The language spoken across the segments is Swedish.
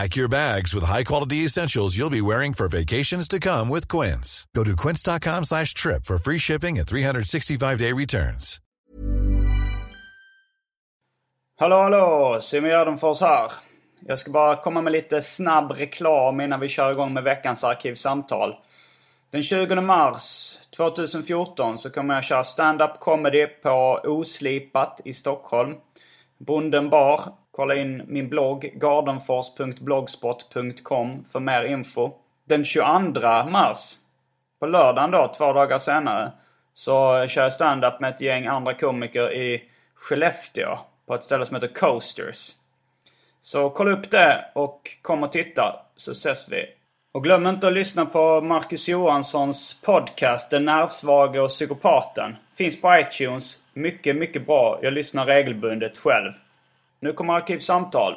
Pack your bags with high-quality essentials you'll be wearing for vacations to come with Quince. Go to quince.com/trip for free shipping and 365-day returns. Hallå, hallå! Simon Gärdenfors här. Jag ska bara komma med lite snabb reklam innan vi kör igång med veckans arkivsamtal. Den 20 mars 2014 så kommer jag köra stand-up comedy på Oslipat i Stockholm. Bonden bar. Kolla in min blogg gardenfors.blogspot.com för mer info. Den 22 mars, på lördagen då, 2 dagar senare, så kör jag stand-up med ett gäng andra komiker i Skellefteå på ett ställe som heter Coasters. Så kolla upp det och kom och titta, så ses vi. Och glöm inte att lyssna på Marcus Johanssons podcast Den nervsvage och psykopaten. Finns på iTunes. Mycket, mycket bra. Jag lyssnar regelbundet själv. Nu kommer Arkivsamtal.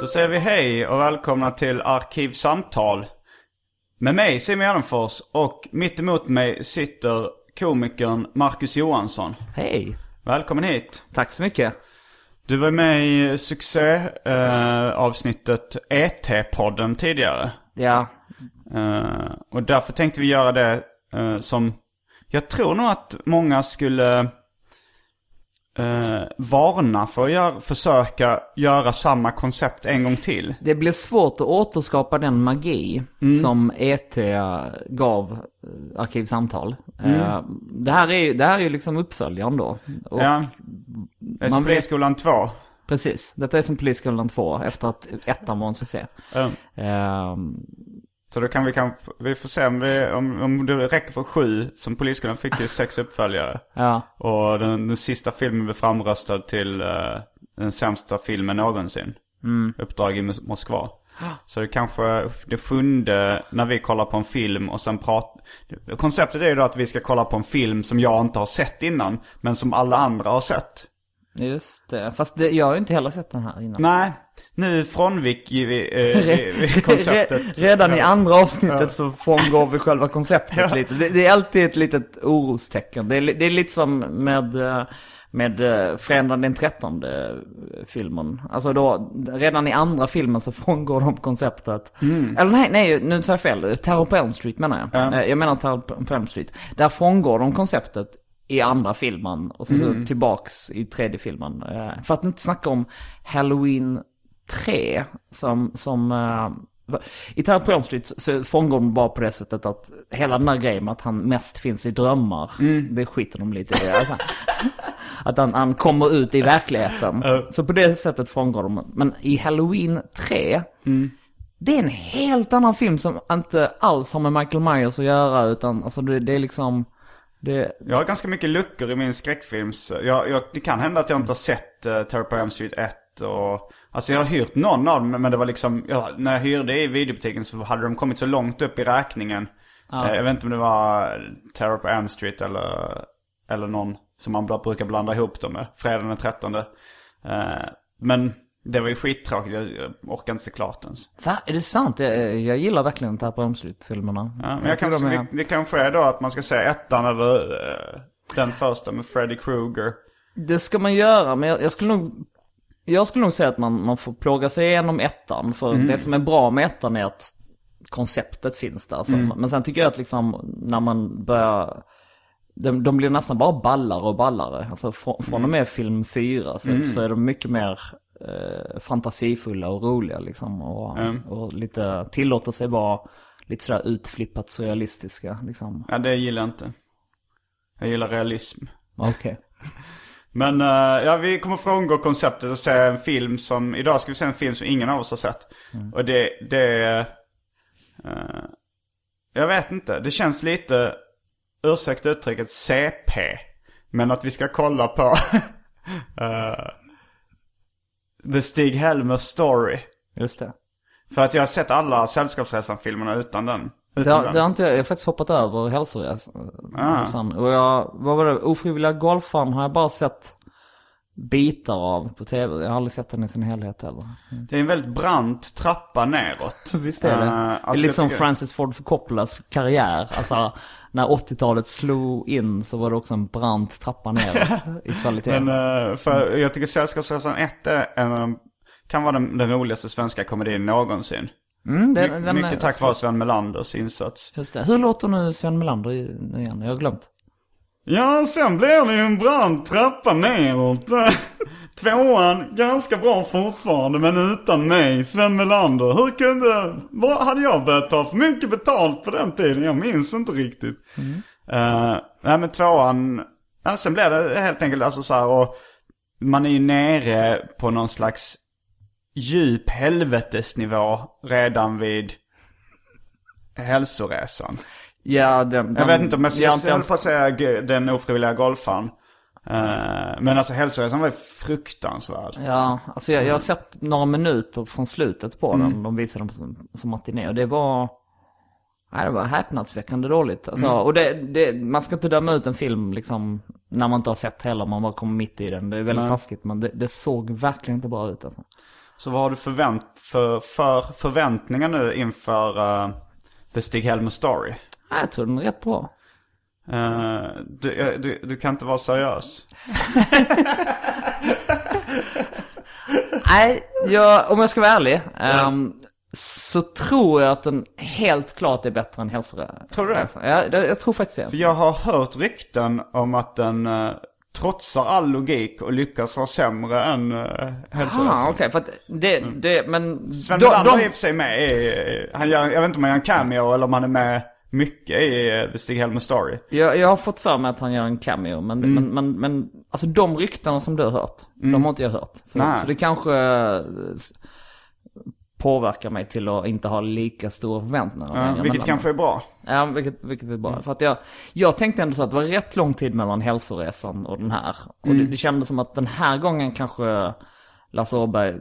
Då säger vi hej och välkomna till Arkivsamtal. Med mig Simon Gärdenfors och mitt emot mig sitter komikern Marcus Johansson. Hej! Välkommen hit. Tack så mycket. Du var med i succéavsnittet ET-podden tidigare. Ja. Och därför tänkte vi göra det som... Jag tror nog att många skulle varna för att försöka göra samma koncept en gång till. Det blir svårt att återskapa den magi som ET gav Arkivsamtal. Det här är ju liksom uppföljaren då. Och ja, det är som Polisskolan 2. Precis, detta är som Polisskolan 2 efter att ettan var en succé. Så då kan vi får se om det räcker för 7, som Polisskolan fick ju 6 uppföljare. Ja. Och den sista filmen blev framröstad till den sämsta filmen någonsin. Uppdrag i Moskva. Så det kanske det 7:e när vi kollar på en film och sen pratar... Konceptet är ju då att vi ska kolla på en film som jag inte har sett innan, men som alla andra har sett. Just det, fast jag har ju inte heller sett den här innan. Nej, nu frångick vi konceptet. Redan i andra avsnittet så frångår vi själva konceptet lite. Det är alltid ett litet orostecken. Det är lite som med Fredagen den 13 filmen. Alltså då, redan i andra filmen så frångår de konceptet. Eller nej, nu säger jag fel. Terror på Elm Street menar jag. Jag menar Terror på Elm Street. Där frångår de konceptet i andra filmen och sen så tillbaks i tredje filmen. För att inte snacka om Halloween 3 som i Terror på Elm Street så fångar de bara på det sättet att hela den här grejen att han mest finns i drömmar, det skiter de lite i. Alltså, att han kommer ut i verkligheten. Så på det sättet fångar de. Men i Halloween 3 det är en helt annan film som inte alls har med Michael Myers att göra, utan alltså, det är liksom... Jag har ganska mycket luckor i min skräckfilms. Det kan hända att jag inte har sett Terror på Elm Street 1 och... Alltså jag har hyrt någon av dem, men det var liksom när jag hyrde i videobutiken så hade de kommit så långt upp i räkningen. Jag vet inte om det var Terror på Elm Street eller någon som man brukar blanda ihop dem med, Fredagen den 13. Men det var ju skittråkigt, jag orkar inte se klart ens. Va? Är det sant? Jag gillar verkligen inte här på Elm Street-filmerna. Ja, men det kanske är då att man ska se ettan eller den första med Freddy Krueger. Det ska man göra, men jag skulle nog säga att man får plåga sig igenom ettan. För det som är bra med ettan är att konceptet finns där. Mm. Men sen tycker jag att liksom, när man börjar... De blir nästan bara ballare och ballare. Alltså från och med film 4 så är de mycket mer fantasifulla och roliga. Liksom, och lite tillåter sig vara lite sådär utflippat surrealistiska. Liksom. Ja, det gillar jag inte. Jag gillar realism. Okej. Okay. Men ja, vi kommer frångå konceptet och se en film som... Idag ska vi se en film som ingen av oss har sett. Mm. Och det jag vet inte. Det känns lite... Ursäkta uttrycket CP. Men att vi ska kolla på The Stig Helmers story. Just det. För att jag har sett alla Sällskapsresan-filmerna utan den. Det har inte jag faktiskt hoppat över Hälsoresan. Och vad var det? Ofrivilliga golfaren har jag bara sett bitar av på tv. Jag har aldrig sett den i sin helhet heller. Det är en väldigt brant trappa neråt. Visst är det. Det är lite som Francis Ford Coppolas karriär. Alltså, när 80-talet slog in så var det också en brant trappa neråt i kvaliteten. Men för jag tycker Sällskapsresan 1 kan vara den roligaste svenska komedin någonsin. Mycket tack vare Sven Melanders insats. Just det. Hur låter nu Sven Melander igen? Jag har glömt. Ja, sen blir det ju en brant trappa neråt. 2:an, ganska bra fortfarande, men utan mig, Sven Melander. Vad hade jag börjat ta för mycket betalt på den tiden? Jag minns inte riktigt. Nej, men 2:an... Ja, sen blev det helt enkelt alltså så här, och man är ju nere på någon slags djup helvetesnivå redan vid Hälsoresan. Ja, jag vet inte om jag höll på att säga den ofrivilliga golfaren. Men alltså Hälsoresan var fruktansvärd. Ja, alltså jag har sett några minuter från slutet på den. De visade dem som matiné. Och det var häpnadsväckande dåligt. Alltså, och man ska inte döma ut en film liksom, när man inte har sett heller. Man bara kommer mitt i den. Det är väldigt taskigt, men det såg verkligen inte bra ut. Alltså. Så vad har du för förväntningar nu inför The Stig Helmers story? Jag tror den är rätt bra. Du kan inte vara seriös. Nej, om jag ska vara ärlig så tror jag att den helt klart är bättre än Hälsoresan. Tror du det? Jag tror faktiskt det. För jag har hört rykten om att den trotsar all logik och lyckas vara sämre än Hälsoresan. Ja, okej. För att det men... Sven Melander är för sig med i, jag vet inte om han gör en cameo eller om han är med mycket i The Stig Helmers story. Jag har fått för mig att han gör en cameo. Men alltså de ryktena som du har hört, de har inte jag hört. Så det kanske påverkar mig till att inte ha lika stora förväntningar. Vilket kanske är bra. Ja, vilket är bra. För att jag tänkte ändå så att det var rätt lång tid mellan Hälsoresan och den här. Och det kändes som att den här gången kanske Lasse Åberg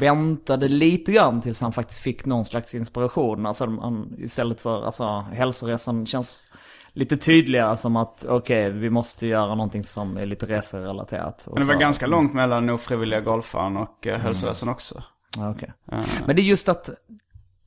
väntade lite grann tills han faktiskt fick någon slags inspiration. Alltså istället för Hälsoresan känns lite tydligare som att vi måste göra någonting som är lite reserelaterat. Men det var ganska långt mellan ofrivilliga golfaren och Hälsoresan också. Ja, okej. Men det är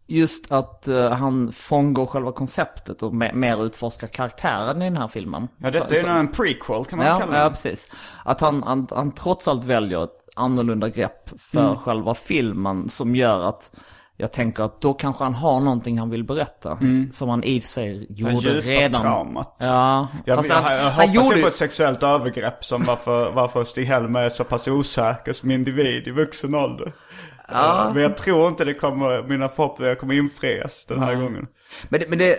just att han fångar själva konceptet och mer utforskar karaktären i den här filmen. Ja, detta är en prequel kan man kalla det. Ja, precis. Att han trots allt väljer ett annorlunda grepp för själva filmen som gör att jag tänker att då kanske han har någonting han vill berätta som han i och för sig gjorde redan. Traumat. Ja. Han hoppas på ett sexuellt övergrepp som varför Stig Helmer är så pass osäker som individ i vuxen ålder. Ja. Men jag tror inte det kommer, mina förhoppningar kommer infrias den här gången.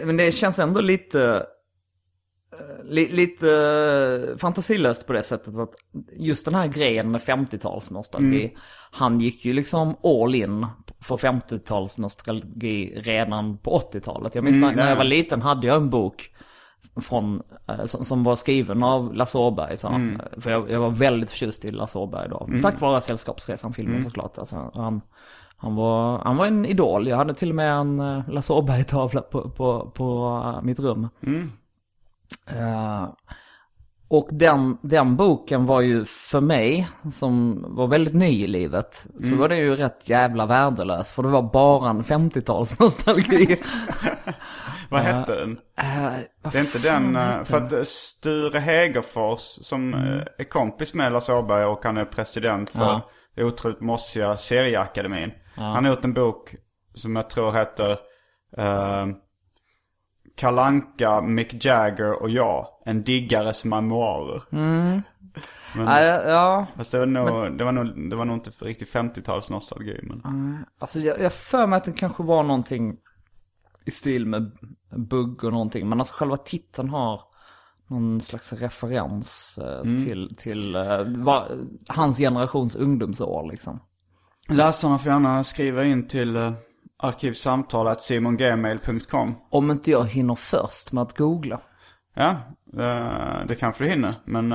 Men det känns ändå lite fantasilöst på det sättet att just den här grejen med 50-talsnostalgi han gick ju liksom all in för 50-talsnostalgi redan på 80-talet. Jag minns när jag var liten hade jag en bok som var skriven av Lasse Åberg för jag var väldigt förtjust i Lasse Åberg då. Tack vare Sällskapsresan-filmen såklart. Alltså, han var en idol. Jag hade till och med en Lasse Åberg-tavla på mitt rum. Och den boken var ju för mig som var väldigt ny i livet så var det ju rätt jävla värdelös för det var bara en 50-tals nostalgi. Vad hette den? Det är inte den för att Sture Hägerfors som är kompis med Lasse Åberg och han är president för otroligt mossiga serieakademin. Han har gjort en bok som jag tror heter Kalanka, Mick Jagger och jag. En diggares memoarer. Mm. Men, ja. Fast det var nog inte riktigt 50-tals nostalgi. Men. Alltså jag för mig att det kanske var någonting i stil med bugg och någonting. Men alltså själva titeln har någon slags referens till hans generations ungdomsår liksom. Läsarna får gärna skriva in till arkivsamtal@simongmail.com. Om inte jag hinner först med att googla. Ja, det kanske du hinner. Men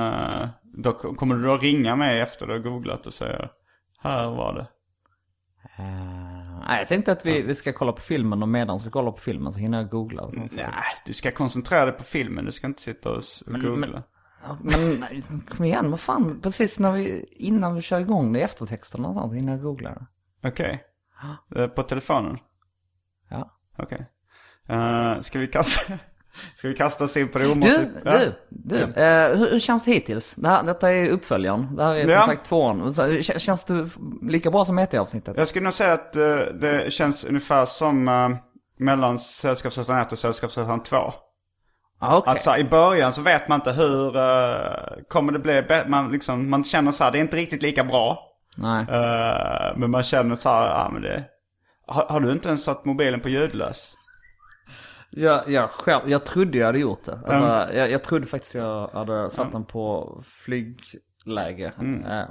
då kommer du att ringa mig efter du har googlat och säga här var det. Nej, jag tänkte att vi ska kolla på filmen och medan vi kollar på filmen så hinner jag googla. Och sånt. Nej, du ska koncentrera dig på filmen. Du ska inte sitta och googla. Men kom igen, vad fan. Precis innan vi kör igång det eftertexten och sånt hinner jag googla det. Okej. Okay. På telefonen? Ja. Okej. Okay. Ska vi kasta oss in på det omåttligt? Du. Hur känns det hittills? Detta är uppföljaren. Det här är som sagt tvåan. Känns det lika bra som ett i avsnittet? Jag skulle nog säga att det känns ungefär som mellan Sällskapsresan 1 och Sällskapsresan 2. Okay. Alltså i början så vet man inte hur kommer det bli man känner så här, det är inte riktigt lika bra. Nej. Men man känner så här, har du inte ens satt mobilen på ljudlös? Jag trodde jag hade gjort det. Alltså, jag trodde faktiskt jag hade satt den på flygläge.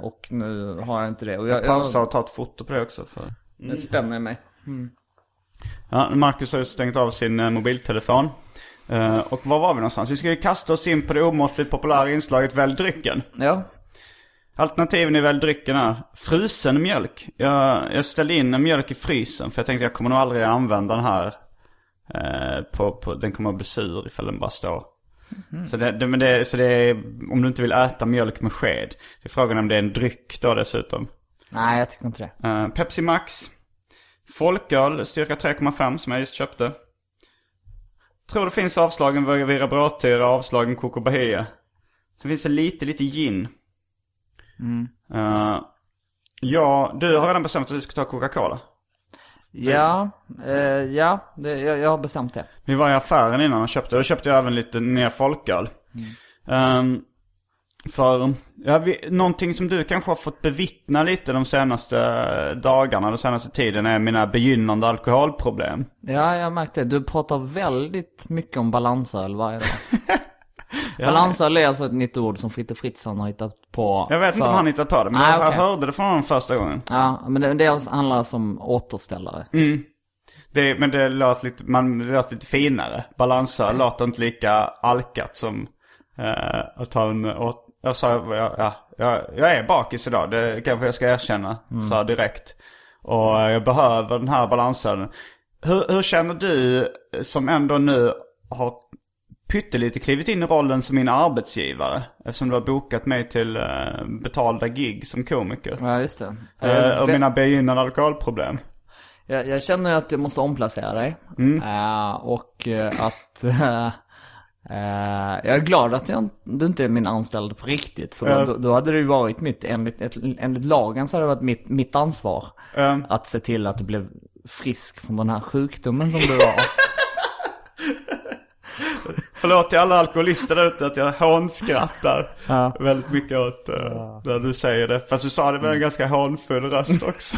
Och nu har jag inte det. Jag pausar och tar ett foto på det också. Nu spänner jag mig. Ja, Marcus har stängt av sin mobiltelefon. Och var var vi någonstans? Vi ska ju kasta oss in på det omåttligt populära inslaget Väldrycken. Ja. Alternativen i väldrycken är frusen mjölk. Jag ställde in en mjölk i frysen för jag tänkte jag kommer nog aldrig använda den här. Den kommer att bli sur ifall den bara står. Så det är, om du inte vill äta mjölk med sked. Det är frågan om det är en dryck då dessutom. Nej, jag tycker inte det. Pepsi Max, folköl styrka 3,5 som jag just köpte. Tror det finns avslagen Vira Bråtyra, avslagen Coco Bahia. Så finns det lite gin. Ja, du har redan bestämt att du ska ta Coca-Cola. Jag har bestämt det. Vi var i affären innan och köpte. Då köpte jag även lite nya folköl. Någonting som du kanske har fått bevittna lite de senaste dagarna, den senaste tiden, är mina begynnande alkoholproblem. Ja, jag märkte det. Du pratar väldigt mycket om balansöl varje dag. Balansöl är alltså ett nytt ord som Fritte Fritzon har hittat på. Jag vet inte om han hittat på det, men jag hörde det från honom första gången. Ja, men det handlar som återställare. Men det låter lite, lite finare. Balansöl låter inte lika alkat som att ha en... Jag är bakis idag, det kanske jag ska erkänna så här direkt. Och jag behöver den här balansölen. Hur känner du som ändå nu har... pyttelite klivit in i rollen som min arbetsgivare eftersom du har bokat mig till betalda gig som komiker. Ja, just det. Och mina begynnande alkoholproblem. Jag känner att jag måste omplacera dig. Och att jag är glad att du inte är min anställd på riktigt. För då hade det ju varit mitt, enligt lagen så hade det varit mitt ansvar att se till att du blev frisk från den här sjukdomen som du var. Förlåt till alla alkoholister där ute att jag hånskrattar väldigt mycket åt när du säger det. Fast du sa det med en ganska hånfull röst också.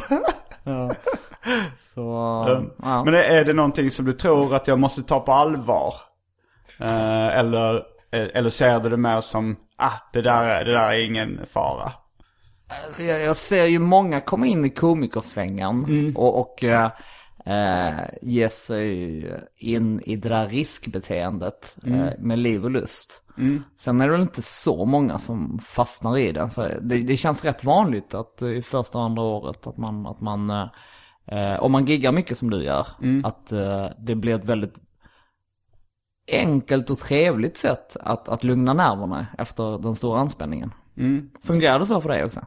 Men är det någonting som du tror att jag måste ta på allvar? Eller ser du det mer som det där är ingen fara? Alltså, jag ser ju många komma in i komikersvängen och ge sig in i det där riskbeteendet med liv och lust. Sen är det inte så många som fastnar i den. Så det känns rätt vanligt att i första och andra året att man om man giggar mycket som du gör att det blir ett väldigt enkelt och trevligt sätt att lugna nerverna efter den stora anspänningen. Fungerar det så för dig också?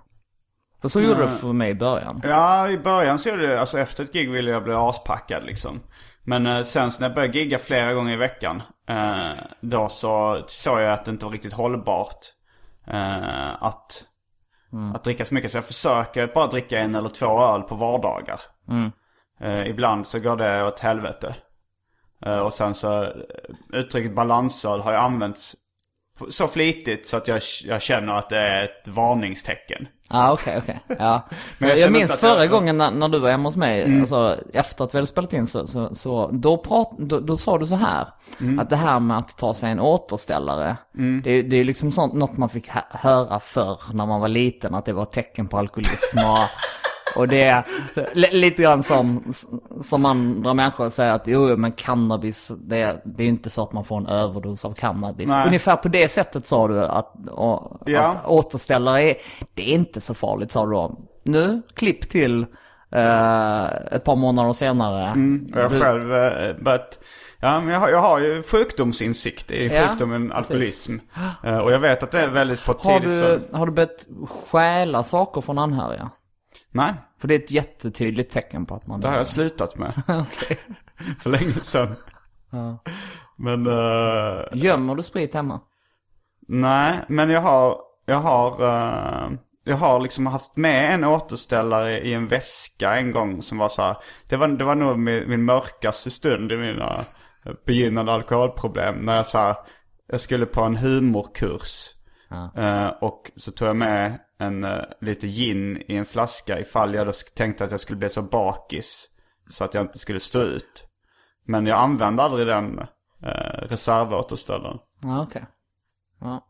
Och så gjorde det för mig i början. Ja, i början så gjorde det. Alltså efter ett gig ville jag bli aspackad liksom. Men sen när jag började gigga flera gånger i veckan då så såg jag att det inte var riktigt hållbart att dricka så mycket. Så jag försöker bara dricka en eller två öl på vardagar. Ibland så går det åt helvete. Och sen så uttrycket balansad har ju använts så flitigt så att jag känner att det är ett varningstecken. Ah, okay. Ja. Men jag minns förra gången när du var hemma hos mig, alltså, efter att vi hade spelat in, så då sa du så här, att det här med att ta sig en återställare, det är liksom sånt, något man fick höra förr när man var liten, att det var tecken på alkoholism och det är lite grann som andra människor säger att jo, men cannabis, det är inte så att man får en överdos av cannabis. Nej. Ungefär på det sättet sa du att återställare är, det är inte så farligt, sa du då. Nu, klipp till ett par månader senare. Jag har ju sjukdomsinsikt i sjukdomen alkoholism. Och jag vet att det är väldigt på tidigt stund. Har du börjat stjäla saker från anhöriga? Nej. För det är ett jättetydligt tecken på att man... Det har jag slutat med. Okay. För länge sedan. Ja. Men... gömmer du sprit hemma? Nej, men jag har liksom haft med en återställare i en väska en gång som var så här... Det var nog min mörkaste stund i mina begynnande alkoholproblem. När jag så här, jag skulle på en humorkurs. Och så tog jag med lite gin i en flaska ifall jag tänkte att jag skulle bli så bakis så att jag inte skulle stå ut. Men jag använde aldrig den reservåterställaren. Ja, okej. Ja.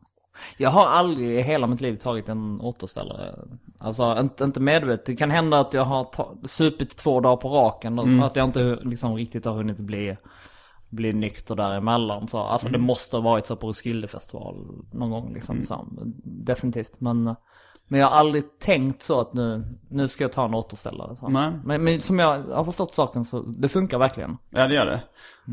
Jag har aldrig i hela mitt liv tagit en återställare. Alltså inte medvetet. Det kan hända att jag har supit 2 dagar på raken och att jag inte liksom riktigt har hunnit bli nykter däremellan. Så, alltså det måste ha varit så på Roskildefestival någon gång liksom. Så, definitivt. Men jag har aldrig tänkt så att nu ska jag ta en återställare. Så. Men som jag har förstått saken så det funkar verkligen. Ja, det gör det.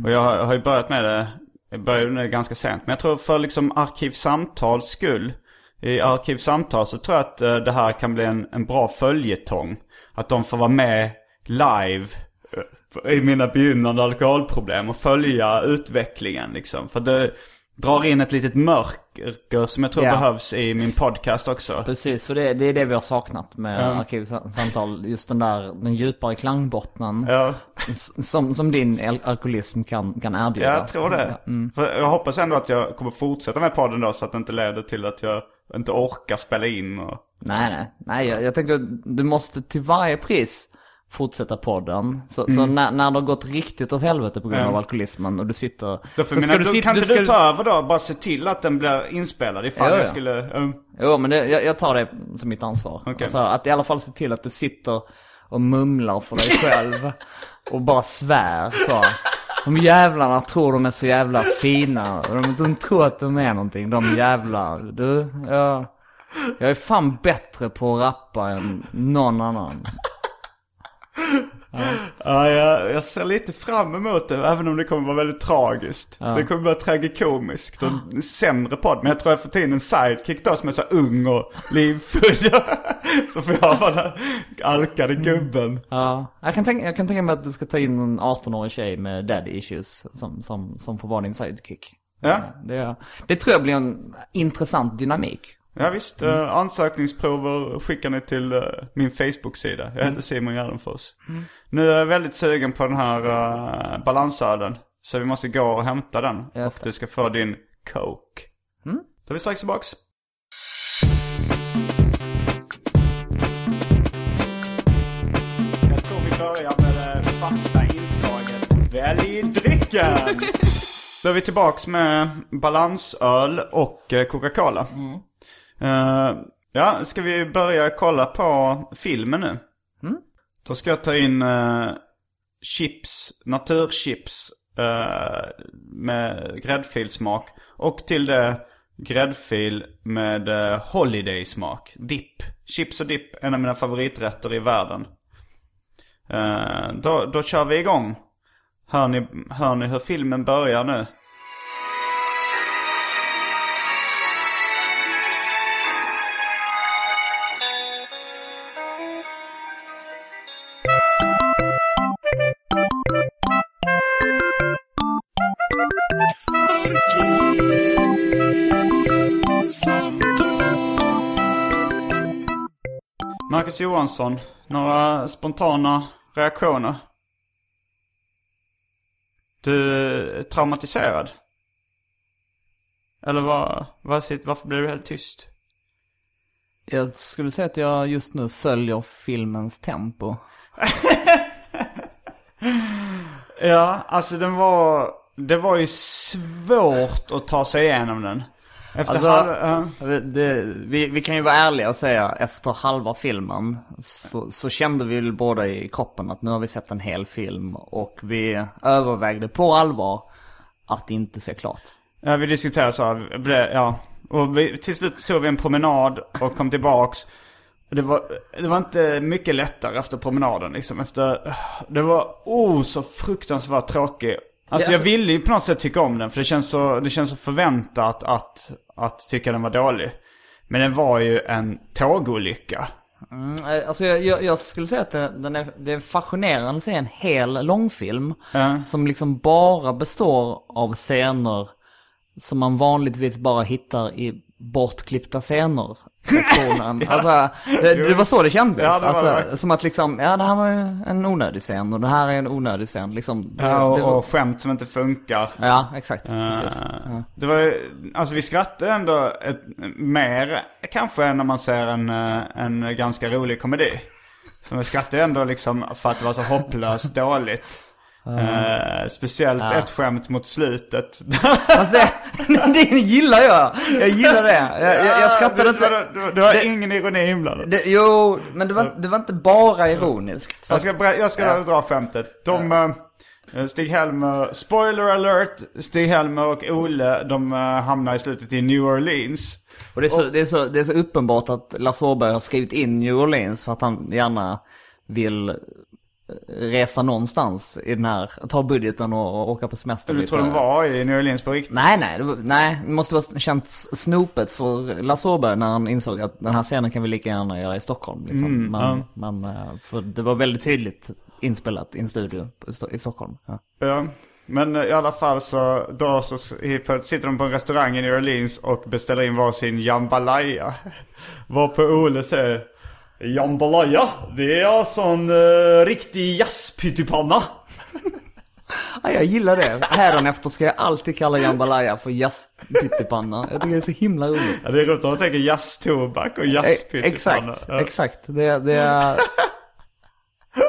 Och jag har ju börjat med det. Jag började med det ganska sent. Men jag tror för liksom arkivsamtals skull. I arkivsamtal så tror jag att det här kan bli en bra följetong. Att de får vara med live i mina begynnande alkoholproblem och följa utvecklingen liksom. För det drar in ett litet mörker som jag tror behövs i min podcast också. Precis, för det är det vi har saknat med arkivsamtal. Just den djupare klangbottnen som din alkoholism kan erbjuda. Jag tror det. För jag hoppas ändå att jag kommer fortsätta med podden då, så att det inte leder till att jag inte orkar spela in. Nej. Jag tänker att du måste till varje pris fortsätta podden. Så när det har gått riktigt åt helvete på grund av alkoholismen och du sitter... Kan du ta över då? Bara se till att den blir inspelad ifall jag skulle... Jo, men jag tar det som mitt ansvar. Okay. Alltså, att i alla fall se till att du sitter och mumlar för dig själv och bara svär så. De jävlarna tror de är så jävla fina. De tror att de är någonting. De jävlar. Jag är fan bättre på att rappa än någon annan. Jag ser lite fram emot det, även om det kommer vara väldigt tragiskt. Det kommer vara tragikomiskt och sämre podd. Men jag tror jag får ta in en sidekick då som är så ung och livfull. Så får jag vara den alkade gubben. Jag kan tänka mig att du ska ta in en 18-årig tjej med daddy issues som får vara din sidekick. Det tror jag blir en intressant dynamik. Ja visst, ansökningsprover skickar ni till min Facebook-sida. Jag heter Simon Gärdenfors. Nu är jag väldigt sugen på den här balansölen. Så vi måste gå och hämta den. Och du ska få din coke. Då är vi strax tillbaka. Jag tror vi börjar med det fasta inslaget. Välj drycken! Då är vi tillbaka med balansöl och Coca-Cola. Ska vi börja kolla på filmen nu? Då ska jag ta in naturchips med gräddfilsmak. Och till det gräddfil med holiday-smak. Dipp. Chips och dipp, en av mina favoriträtter i världen. Då kör vi igång. Hör ni hur filmen börjar nu? Marcus Johansson, några spontana reaktioner? Du är traumatiserad? Eller varför blev du helt tyst? Jag skulle säga att jag just nu följer filmens tempo. Ja, alltså det var ju svårt att ta sig igenom den. Efter alltså, vi kan ju vara ärliga och säga efter halva filmen så kände vi väl båda i kroppen att nu har vi sett en hel film, och vi övervägde på allvar att inte se klart. Ja, vi diskuterade så här, ja. Och till slut tog vi en promenad och kom tillbaks. Det var inte mycket lättare efter promenaden liksom. Det var så fruktansvärt tråkigt. Alltså jag ville ju på något sätt tycka om den, för det känns så förväntat att tycka den var dålig. Men den var ju en tågolycka. Alltså jag skulle säga att det är fascinerande att se en hel långfilm som liksom bara består av scener som man vanligtvis bara hittar i bortklippta scener. Ja. Alltså, det var så det kändes, ja, alltså, som att liksom, ja, det här var en onödig scen och det här är en onödig scen liksom, och skämt som inte funkar. Ja, exakt, precis. Ja. Det var, alltså, vi skrattade ändå mer kanske än när man ser en ganska rolig komedi. Så vi skrattade ändå liksom för att det var så hopplöst dåligt. Speciellt ett skämt mot slutet. Alltså, det gillar jag. Jag gillar det. Jag skrattade inte. Du har ingen ironi inblandad. Jo, men det var inte bara ironiskt. Jag ska dra skämtet. Stig Helmer, spoiler alert, Stig Helmer och Ole, de hamnar i slutet i New Orleans. Och det är så uppenbart att Lasse Åberg har skrivit in New Orleans för att han gärna vill resa någonstans i den här, ta budgeten och åka på semester. Du tror de var i New Orleans på riktigt? Nej, det måste vara känts snopet för Lasse Åberg när han insåg att den här scenen kan vi lika gärna göra i Stockholm liksom. Men för det var väldigt tydligt inspelat i en studio i Stockholm. Ja. Men i alla fall så sitter de på en restaurang i New Orleans och beställer in varsin jambalaya. Varpå Ole säger: jambalaya, det är alltså en riktig jazzpyttipanna. Ja, jag gillar det. Härnäfter ska jag alltid kalla jambalaya för jazzpyttipanna. Jag tycker det är så himla roligt. Ja, det är roligt att tänka jazztobak och jazzpyttipanna. Exakt. Det är...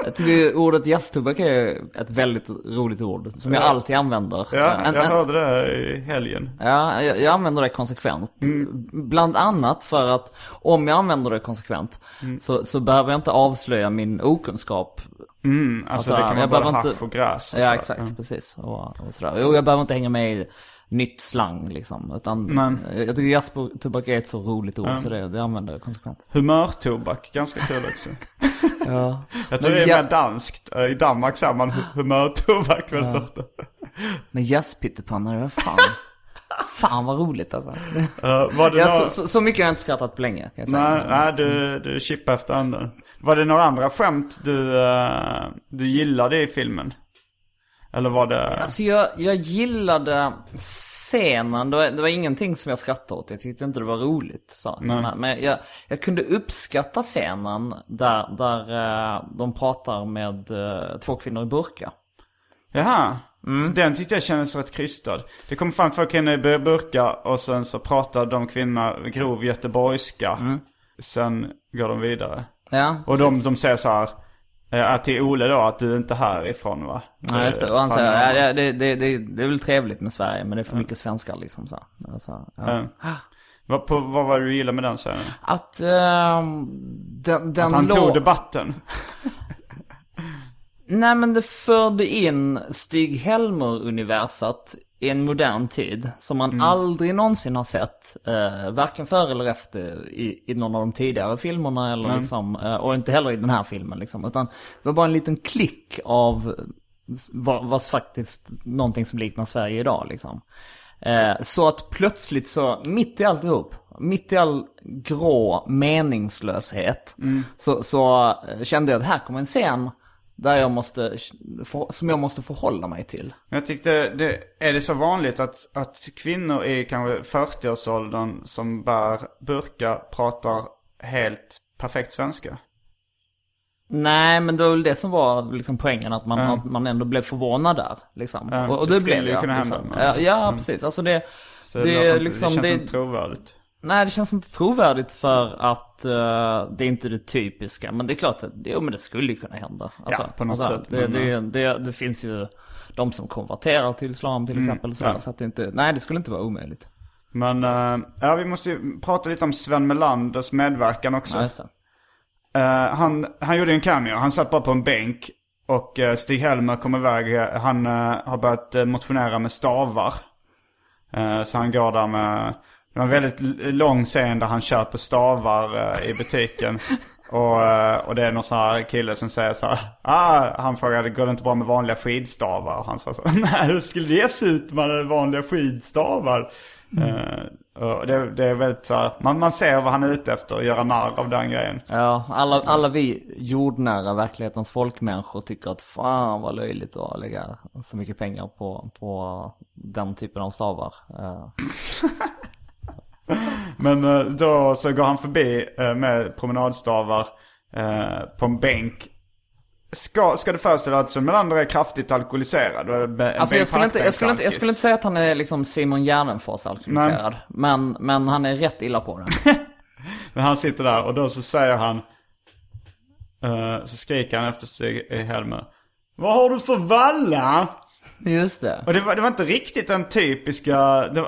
Jag tycker ordet jazztobak är ett väldigt roligt ord som jag alltid använder. Ja, jag hörde det i helgen. Ja, jag använder det konsekvent. Bland annat för att om jag använder det konsekvent så behöver jag inte avslöja min okunskap. Alltså det kan vara bara hasch och gräs. Och ja, exakt, precis. Och sådär. Och jag behöver inte hänga med i nytt slang liksom, utan jag tycker jazztobak är ett så roligt ord så det använder jag konsekvent. Humörtobak, ganska kul också. Ja. Jag tror det är mer danskt. I Danmark säger man humörtobak väldigt ofta. Men jazzpyttipanna, vad fan. Fan vad roligt alltså. Så mycket har jag inte skrattat på länge. Nej, du chippar efter andra. Var det några andra skämt du gillade i filmen? Eller var det... Alltså jag gillade scenen. Det var ingenting som jag skrattade åt. Jag tyckte inte det var roligt. Så. Men jag kunde uppskatta scenen där de pratar med två kvinnor i burka. Jaha. Så den tyckte jag kändes rätt krystad. Det kom fram två kvinnor i burka och sen så pratade de kvinnorna grov göteborgska. Sen går de vidare. Ja, och de säger så här... till Ole då, att du inte är härifrån, va? Nej, just det. Och han säger, ja, det är väl trevligt med Sverige, men det är för mycket svenskar liksom. Så. Alltså, Vad var det du gillade med den scenen? Att han tog debatten. Nej, men det förde in Stig Helmer-universat i en modern tid som man aldrig någonsin har sett, varken före eller efter i någon av de tidigare filmerna eller liksom, och inte heller i den här filmen liksom, utan det var bara en liten klick av vad faktiskt någonting som liknar Sverige idag liksom. Så att plötsligt så mitt i alltihop, mitt i all grå meningslöshet så kände jag att här kommer en scen där jag måste förhålla mig till. Jag tyckte, är det så vanligt att kvinnor i kanske 40-årsåldern som bär burka pratar helt perfekt svenska? Nej, men det var väl det som var liksom poängen, att man ändå blev förvånad där liksom. Och det blev ju kunna liksom hända. Precis. Alltså det känns inte trovärdigt. Nej, det känns inte trovärdigt för att det är inte det typiska, men det är klart att det skulle ju kunna hända. Alltså, på något sätt. Det finns ju de som konverterar till islam till exempel, så att det inte, nej, det skulle inte vara omöjligt. Men vi måste ju prata lite om Sven Melanders medverkan också. Ja, just det. Han gjorde en cameo. Han satt bara på en bänk och Stig Helmer kom iväg. Han har börjat motionera med stavar. Så han går där med... Det var en väldigt lång scen där han köper stavar i butiken. Och det är någon sån här kille som säger så här... han frågade, går det inte bra med vanliga skidstavar? Och han sa så här, nej, hur skulle det se ut med vanliga skidstavar? Och det är väldigt så här, man ser vad han är ute efter och göra narr av den grejen. Ja, alla vi jordnära verklighetens folkmänniskor tycker att fan vad löjligt att lägga så mycket pengar på den typen av stavar. Men då så går han förbi med promenadstavar på en bänk. Ska du föreställa att Sven Melander är kraftigt alkoholiserad? Alltså jag skulle inte säga att han är liksom Simon Gärdenfors alkoholiserad. Men han är rätt illa på det. Men han sitter där och då så säger han... så skriker han efter sig i Helmer. Vad har du för valla? Just det. Och det var inte riktigt den typiska...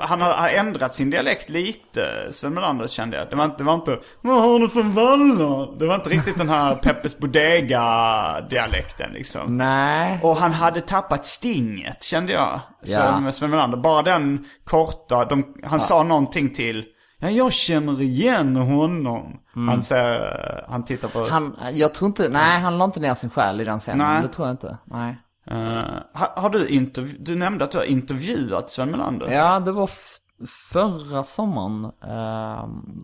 Han har ändrat sin dialekt lite, Sven Melander, kände jag. Det var inte vad har du för valla? Det var inte riktigt den här Peppes Bodega-dialekten liksom. Nej. Och han hade tappat stinget, kände jag. Sven Melander, bara den korta... Han sa någonting till... Ja, jag känner igen honom. Han tittar på oss. Jag tror inte... Nej, han la inte ner sin själ i den scenen. Nej. Det tror jag inte. Nej. Har du nämnde att du har intervjuat Sven Melander? Ja, det var förra sommaren.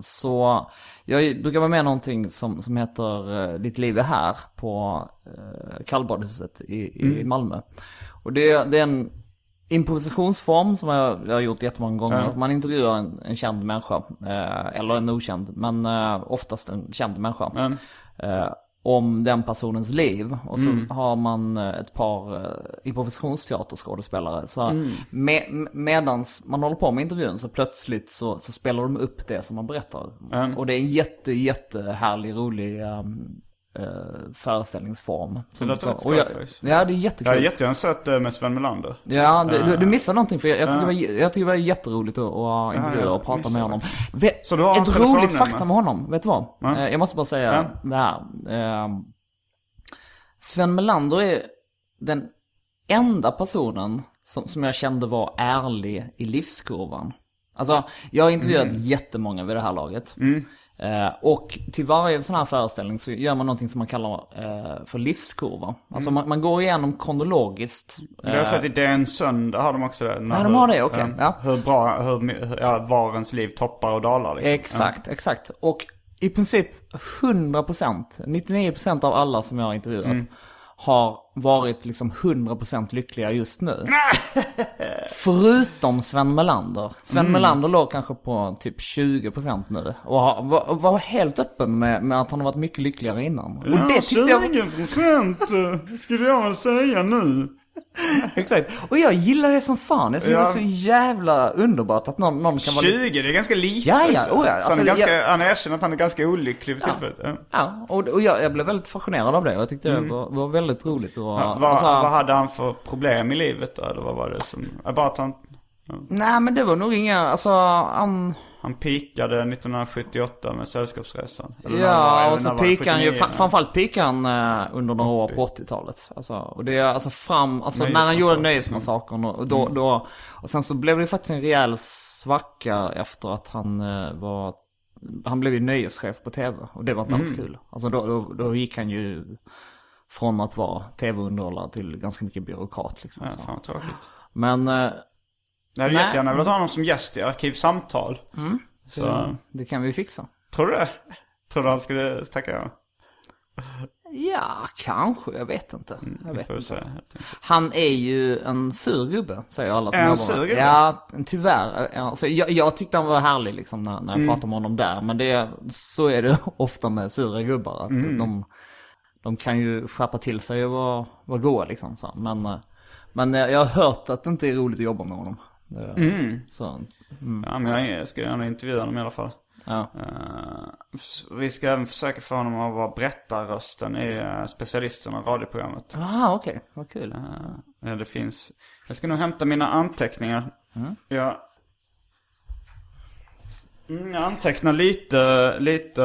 Så jag brukar vara med någonting som heter Ditt liv är här på Kallbadhuset i Malmö. Och det är en improvisationsform som jag har gjort jättemånga gånger. Att man intervjuar en känd människa, eller en okänd, men oftast en känd människa. Om den personens liv. Och så har man ett par improvisationsteaterskådespelare. Så medans man håller på med intervjun så plötsligt så spelar de upp det som man berättar. Och det är en jättehärlig, rolig föreställningsform. Det är jättekul. Jag har jättegärna sett med Sven Melander. Ja, du missar någonting, för jag tycker det var jätteroligt att intervjua och prata med honom. Ett roligt fakta med honom, vet du vad? Jag måste bara säga det här. Sven Melander är den enda personen som jag kände var ärlig i livskurvan. Alltså, jag har intervjuat jättemånga vid det här laget. Och till varje sån här föreställning så gör man någonting som man kallar för livskurva. Alltså man går igenom kronologiskt. Jag har sett i Den söndag har de också det. Nej, de har det, okej. Hur varens liv toppar och dalar. Liksom. Exakt. Och i princip 100%, 99% av alla som jag har intervjuat har varit liksom 100% lyckliga just nu. Förutom Sven Melander. Melander låg kanske på typ 20% nu. Och var helt öppen med att han har varit mycket lyckligare innan. Och det tyckte 20% skulle jag säga nu. Exakt. Och jag gillar det som fan. Det är så jävla underbart att någon kan vara... 20, det är ganska lite. Han erkänner att han är ganska olycklig för tillfället. Och jag blev väldigt fascinerad av det. Jag tyckte det var väldigt roligt. Vad hade han för problem i livet då? Eller vad var det som... Nej, men det var nog inga... Alltså, han pikade 1978 med Sällskapsresan. Och så pikade han ju framförallt under några år på 80-talet. Alltså, och det är alltså när han gjorde Nöjesmassakern och sen så blev det faktiskt en rejäl svacka efter att han blev ju nöjeschef på TV, och det var inte alls kul. Alltså då gick han ju från att vara TV-underhållare till ganska mycket byråkrat liksom. Nej, det är jättegärna. Jag vill ha någon som gäst i Arkivsamtal. Så. Det kan vi fixa. Tror du det? Tror du han skulle tacka jag? Ja, kanske. Jag vet inte. Han är ju en surgubbe, säger alla. En surgubbe? Ja, tyvärr. Alltså, jag tyckte han var härlig liksom, när jag pratade om honom där. Men så är det ofta med surgubbar. Att de... de kan ju skärpa till sig och vara goa liksom. Så. Men jag har hört att det inte är roligt att jobba med honom. Så, Ja, men jag ska gärna intervjua honom i alla fall. Ja. Vi ska även försöka få honom att vara berättarrösten i specialisterna av radioprogrammet. Ah, okej. Okay. Vad kul. Ja, det finns. Jag ska nog hämta mina anteckningar. Mm. Jag antecknar lite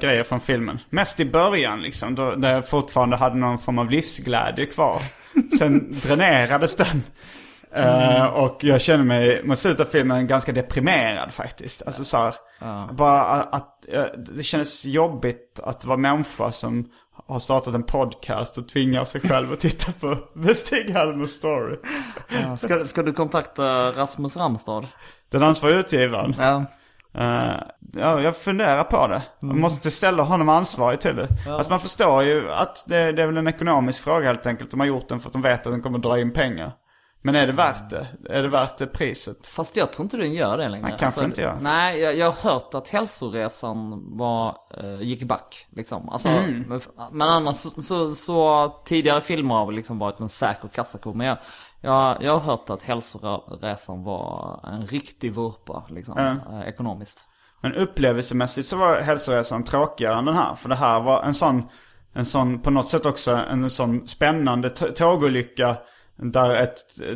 grejer från filmen. Mest i början liksom, då, där jag fortfarande hade någon form av livsglädje kvar. Sen dränerades den. Och jag känner mig mot slutet av filmen ganska deprimerad faktiskt. Alltså såhär, bara att det känns jobbigt att vara människa som har startat en podcast och tvingar sig själv att titta på The Stig Helmers story. Ska du kontakta Rasmus Ramstad? Den ansvariga utgivaren? Ja. Jag funderar på det. Man måste ställa honom ansvarig till det. Alltså man förstår ju att det är väl en ekonomisk fråga helt enkelt. De har gjort den för att de vet att den kommer dra in pengar. Men är det värt det? Är det värt det priset? Fast jag tror inte den gör det längre. Man kanske alltså, inte gör. Nej, jag har hört att Hälsoresan gick back. Liksom. Alltså, men annars så tidigare filmer har liksom varit en säker kassako. Men jag har hört att Hälsoresan var en riktig vurpa liksom, ekonomiskt. Men upplevelsemässigt så var Hälsoresan tråkigare än den här. För det här var en sån på något sätt också en sån spännande tågolycka. Där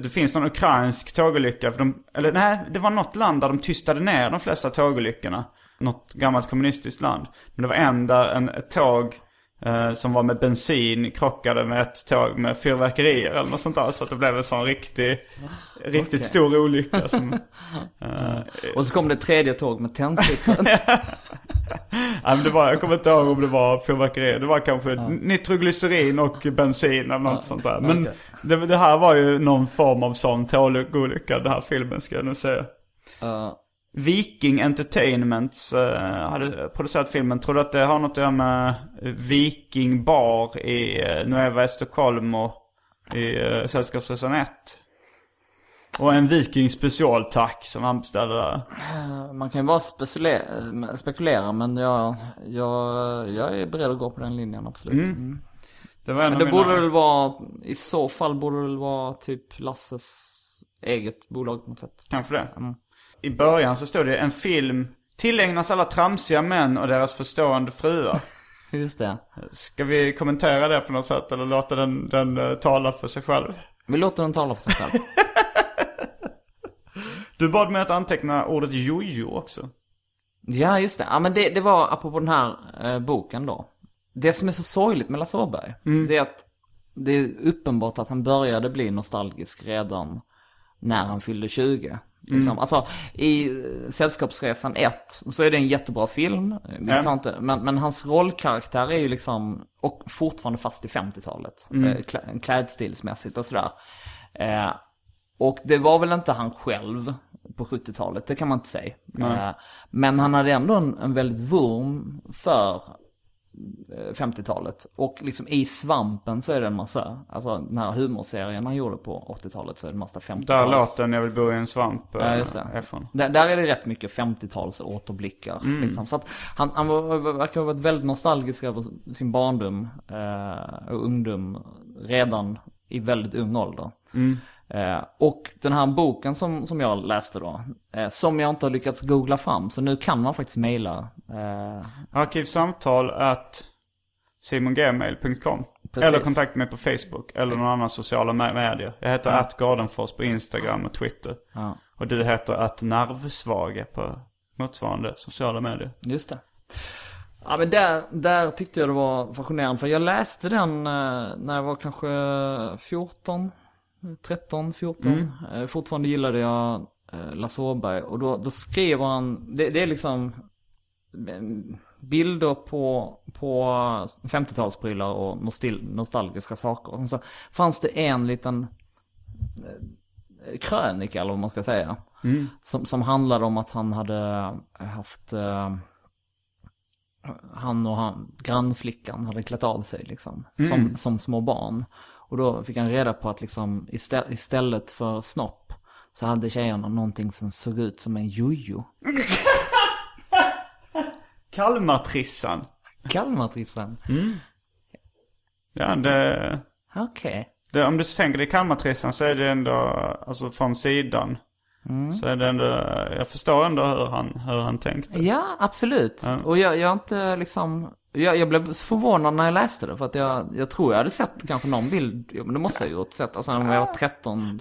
det finns någon ukrainsk tågolycka det var något land där de tystade ner de flesta tågolyckorna. Något gammalt kommunistiskt land. Men det var ett tåg som var med bensin krockade med ett tåg med fyrverkerier eller något sånt där. Så att det blev en sån riktigt stor olycka som, och så kom det tredje tåg med tändstickor. Jag kommer inte ihåg om det var fyrverkerier. Det var kanske nitroglycerin och bensin eller något sånt där. Men det här var ju någon form av sån tågolycka, den här filmen ska jag nu säga. Viking Entertainment hade producerat filmen. Tror du att det har något att göra med Viking Bar i Nueva Estocolm och i Sällskapsresan 1? Och en Viking specialtack som han beställde där. Man kan ju bara spekulera, men jag är beredd att gå på den linjen, absolut. Men det borde väl vara, i så fall borde det väl vara typ Lasses eget bolag på något sätt. Kanske det. I början så står det en film tillägnas alla tramsiga män och deras förstående fruar. Just det. Ska vi kommentera det på något sätt eller låta den tala för sig själv? Vi låter den tala för sig själv. Du bad mig att anteckna ordet jojo också. Ja, just det. Ja, men det var apropå den här boken då. Det som är så sorgligt med Lasse Åberg, det är att det är uppenbart att han började bli nostalgisk redan när han fyllde 20. Liksom. Alltså, i Sällskapsresan 1 så är det en jättebra film, men hans rollkaraktär är ju liksom och fortfarande fast i 50-talet, klädstilsmässigt och sådär. Och det var väl inte han själv på 70-talet, det kan man inte säga. Men han hade ändå en väldigt vurm för 50-talet. Och liksom i svampen så är det en massa, alltså den här humorserien han gjorde på 80-talet så är det en massa 50-tals. Där låten Jag vill bo i en svamp. Ja, just det. Där är det rätt mycket 50-tals återblickar. Liksom. Så att han verkar ha varit väldigt nostalgisk över sin barndom och ungdom redan i väldigt ung ålder. Och den här boken som jag läste då, som jag inte har lyckats googla fram, så nu kan man faktiskt mejla arkivsamtal@simongmail.com. Eller kontakta mig på Facebook eller någon annan sociala medier. Jag heter @Gärdenfors på Instagram och Twitter. Och du heter @nervsvage på motsvarande sociala medier. Just det. Ja, men där tyckte jag det var fascinerande, för jag läste den när jag var kanske 13, 14. Fortfarande gillade jag Lasse Åberg. Och då skrev han, det är liksom bilder på 50-talsprylar och nostalgiska saker. Och så fanns det en liten krönika, eller vad man ska säga, som handlade om att han hade haft han och grannflickan hade klätt av sig liksom, som små barn. Och då fick han reda på att liksom, istället för snopp så hade tjejerna någonting som såg ut som en jojo. Kalmartrissan. Ja, det... Okej. Okay. Om du tänker det i Kalmartrissan så är det ändå, alltså från sidan, så är det ändå, jag förstår ändå hur han tänkte. Ja, absolut. Ja. Och jag inte liksom, jag blev så förvånad när jag läste det, för att jag tror jag hade sett kanske någon bild, men det måste jag ju sett, alltså när jag var 13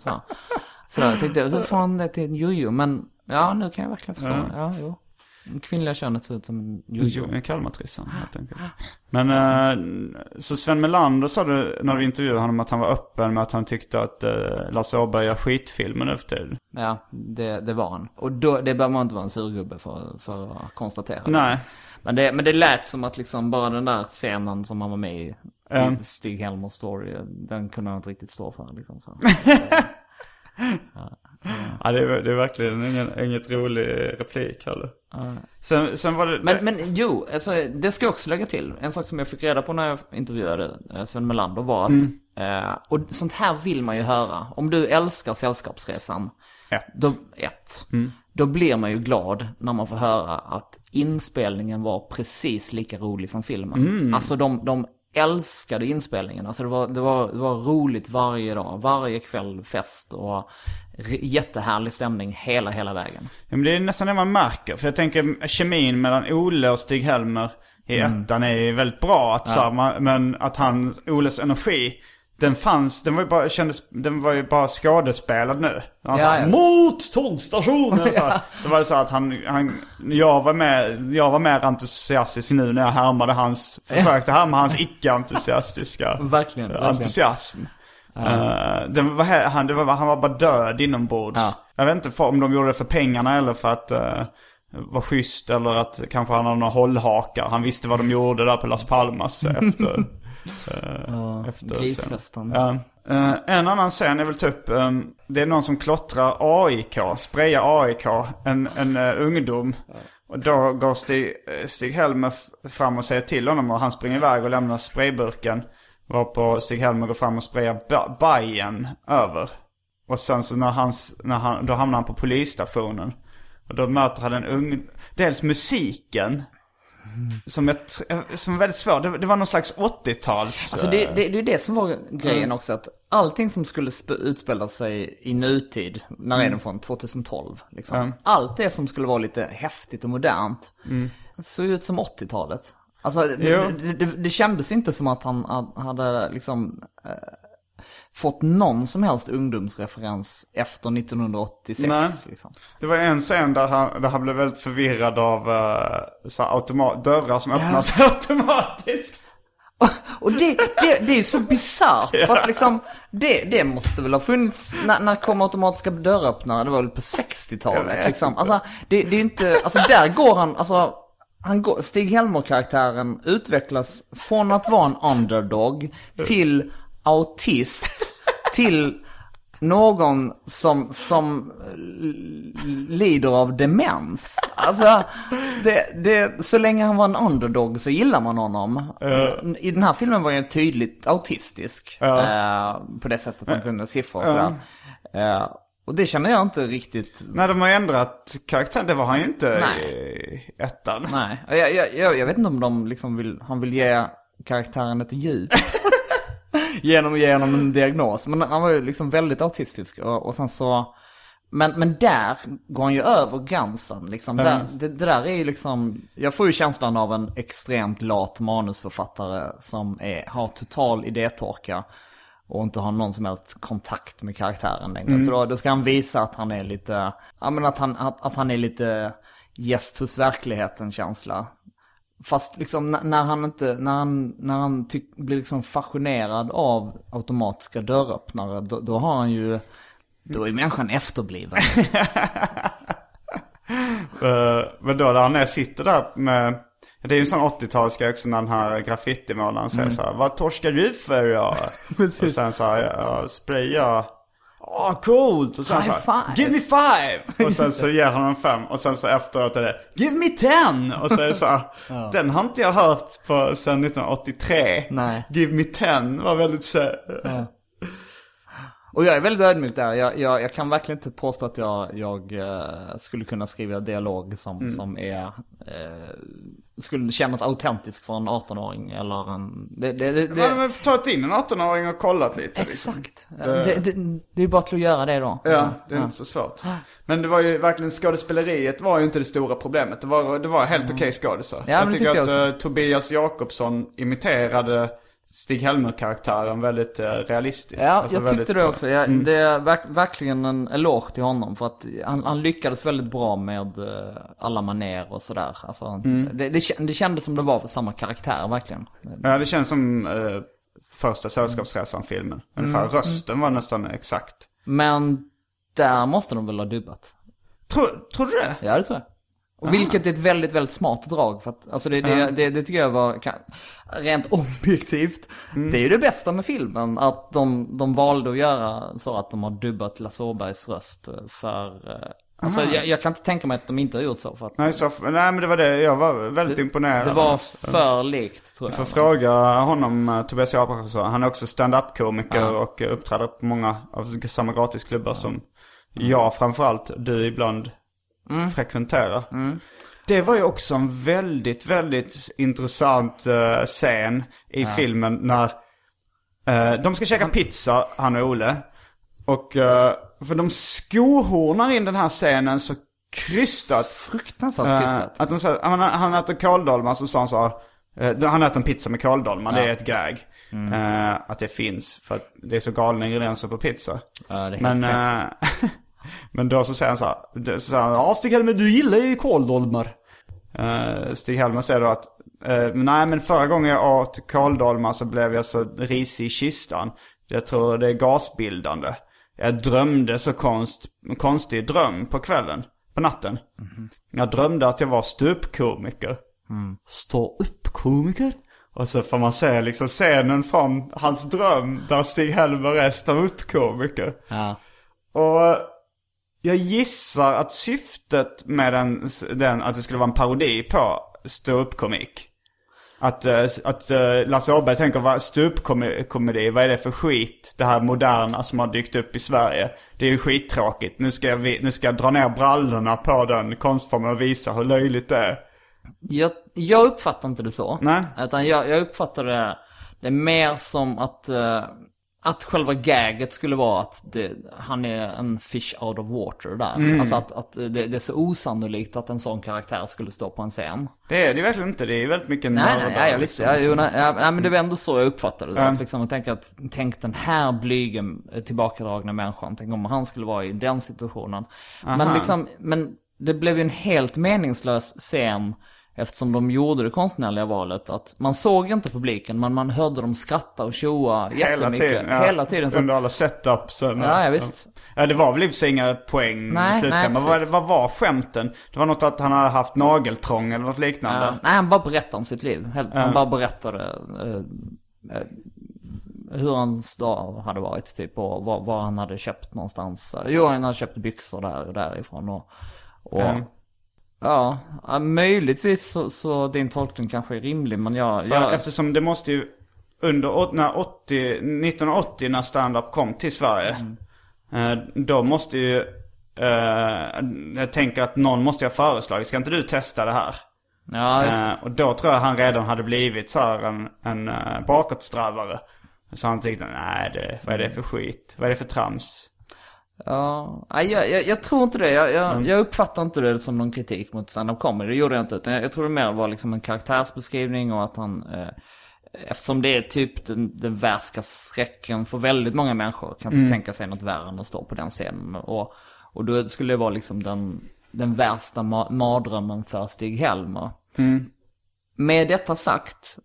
så jag tänkte, hur fan det till en jojo, men ja, nu kan jag verkligen förstå. Ja, jo. Kvinnliga könet ser ut som en jojo. En Kalmartrissan helt enkelt. Men så Sven Melander sa du när du intervjuade honom att han var öppen med att han tyckte att Lasse Åberg gör skitfilmer nu för tiden. Ja, det var han. Och då, det bör man inte vara en surgubbe för att konstatera. Nej. Men det lät som att liksom bara den där scenen som han var med i, Stig Helmers story, den kunde han inte riktigt stå för liksom så. Ja, det är verkligen inget rolig replik heller. Sen var det... Men jo, alltså, det ska jag också lägga till. En sak som jag fick reda på när jag intervjuade Sven Melander var att och sånt här vill man ju höra. Om du älskar Sällskapsresan då blir man ju glad när man får höra att inspelningen var precis lika rolig som filmen. Alltså de älskade inspelningen. Alltså det var roligt varje dag, varje kväll, fest och jättehärlig stämning hela vägen. Ja, men det är nästan det man märker, för jag tänker kemin mellan Ole och Stig Helmer i ettan är väldigt bra att men att han, Oles energi, den var ju bara skådespelad nu. Han sa mot tågstationen så var det så att jag var mer entusiastisk nu när jag härmade hans försökte härma hans icke entusiastiska verkligen entusiasm. Han var bara död inombords. Jag vet inte om de gjorde det för pengarna eller för att var schysst eller att kanske han hade några hållhakar. Han visste vad de gjorde där på Las Palmas efter grisfesten. En annan scen är väl typ det är någon som klottrar AIK, sprayar AIK, en ungdom. Och då går Stig Helmer fram och säger till honom och han springer iväg och lämnar sprayburken, varpå Stig Helmer går fram och sprayar Bajen över. Och sen så då hamnar han på polisstationen och då möter han en ung, dels musiken som är väldigt svår. Det var någon slags 80-tals... Alltså det är det som var grejen också, att allting som skulle utspela sig i nutid, när är den från 2012 liksom. Allt det som skulle vara lite häftigt och modernt såg ut som 80-talet. Alltså det kändes inte som att han hade liksom fått någon som helst ungdomsreferens efter 1986. Nej. Liksom. Det var en scen där han blev väldigt förvirrad av så här dörrar som öppnas automatiskt. Och det är så bisarrt för att liksom, det måste väl ha funnits när kom automatiska dörröppnare, det var väl på 60-talet liksom. Alltså det är inte, alltså där går han, alltså Stig Helmer-karaktären utvecklas från att vara en underdog till autist till någon som lider av demens. Alltså så länge han var en underdog så gillar man honom. I den här filmen var jag tydligt autistisk på det sättet han kunde siffror och sådär. Och det känner jag inte riktigt. När de har ändrat karaktär, det var han ju inte i ettan. Nej, jag vet inte om de liksom han vill ge karaktären ett djup genom en diagnos. Men han var ju liksom väldigt autistisk och sen så... Men där går han ju över gränsen liksom. Det där är ju liksom... Jag får ju känslan av en extremt lat manusförfattare som har total idétorka och inte har någon som helst kontakt med karaktären längre. Så då ska han visa att han är lite... Ja, men att han är lite gäst hos verkligheten-känsla. Fast liksom när han blir liksom fascinerad av automatiska dörröppnare, då har han ju... Då är människan efterbliven. Men då när han sitter där med... Det är ju en sån 80-talsgrej också när den här graffitimålaren säger så här: vad torskar du för? Och sen så här, spraya. Åh, coolt! Och sen så här, give me 5! Och sen så ger han en 5. Och sen så efteråt är det, give me 10! Och så är det så här, den har inte jag hört på sedan 1983. Nej. Give me 10 var väldigt så. Ja. Och jag är väldigt ödmjuk där. Jag kan verkligen inte påstå att jag skulle kunna skriva dialog som är skulle kännas autentisk för en 18-åring eller en... Man får ta in en 18-åring och kollat lite. Exakt. Liksom. Det är bara till att göra det då. Ja, det är inte så svårt. Men det var ju verkligen, skådespeleriet var ju inte det stora problemet. Det var helt okej skådisar. Ja, jag tycker att Tobias Jakobsson imiterade Stig Helmer-karaktären väldigt realistiskt. Ja, alltså jag tyckte väldigt, det också. Det är verkligen en eloge till honom för att han lyckades väldigt bra med alla manér och sådär. Alltså, det kändes som det var för samma karaktär, verkligen. Ja, det känns som första Sällskapsresan-filmen. Ungefär rösten var nästan exakt. Men där måste de väl ha dubbat. Tror du det? Ja, det tror jag. Och vilket är ett väldigt, väldigt smart drag för att, alltså det tycker jag var rent objektivt. Det är ju det bästa med filmen, att de valde att göra så att de har dubbat Lasse Åbergs röst för... Alltså jag kan inte tänka mig att de inte har gjort så för att... Nej, men det var det, jag var väldigt imponerad. Det var för likt, tror jag. För fråga honom, Tobias Jakobsson, han är också stand-up-komiker och uppträder på många av samma gratisklubbar som jag, framförallt du ibland... frekventera. Det var ju också en väldigt, väldigt intressant scen i filmen när de ska käka pizza, han och Ole, och för de skohornar in den här scenen så krystat, fruktansvärt krystat, att de sa, han äter kåldolmar, så sa han så här, han äter en pizza med kåldolmar, det är ett gräg. Att det finns, för att det är så galna ingredienser på pizza. Det är helt fräckt. Men då så säger han så här, ja, Stig Helmer, du gillar ju kåldolmar. Stig Helmer säger då att nej, men förra gången jag åt kåldolmar så blev jag så risig i kistan. Jag tror det är gasbildande. Jag drömde så konstig dröm på natten. Jag drömde att jag var ståuppkomiker. Ståuppkomiker? Och så får man se liksom scenen från hans dröm där Stig Helmer är ståuppkomiker. Ja. Och jag gissar att syftet med den att det skulle vara en parodi på ståuppkomik. Att Lasse Åberg tänker, vad ståuppkomedi, vad är det för skit, det här moderna som har dykt upp i Sverige? Det är ju skittråkigt. Nu ska jag dra ner brallorna på den konstformen och visa hur löjligt det är. Jag uppfattar inte det så. Nej. Utan jag uppfattar det mer som att själva gagget skulle vara att han är en fish out of water där. Alltså att det är så osannolikt att en sån karaktär skulle stå på en scen. Det är verkligen inte, det är väldigt mycket... Nej, jag visste. Men det var ändå så jag uppfattade det. Att liksom, tänk den här blygen, tillbakadragna människan. Tänk om han skulle vara i den situationen. Men det blev ju en helt meningslös scen, eftersom de gjorde det konstnärliga valet att man såg inte publiken, men man hörde dem skratta och tjoa jättemycket hela tiden så under alla setups. Ja, visst. Ja, det var väl i och för sig inga poäng i slutändan. Men vad var skämten? Det var något att han hade haft nageltrång eller något liknande. Nej, han bara berättade om sitt liv. Han bara berättade hur hans dag hade varit typ, och vad han hade köpt någonstans. Jo, han hade köpt byxor där och därifrån och ja, möjligtvis så din tolkning kanske är rimlig, men eftersom det måste ju under 1980 när stand-up kom till Sverige, då måste ju jag tänker att någon måste ha föreslagit, ska inte du testa det här? Ja, och då tror jag han redan hade blivit så här en bakåtsträvare. Så han tänkte, nej, vad är det för skit? Vad är det för trams? Ja, jag tror inte det. Jag uppfattar inte det som någon kritik mot stand-up comedy. Det gjorde jag inte, utan jag tror det mer var liksom en karaktärsbeskrivning, och att han eftersom det är typ den värsta skräcken för väldigt många människor, kan inte tänka sig något värre än att stå på den scenen, och då skulle det vara liksom den värsta mardrömmen för Stig Helmer. Med detta sagt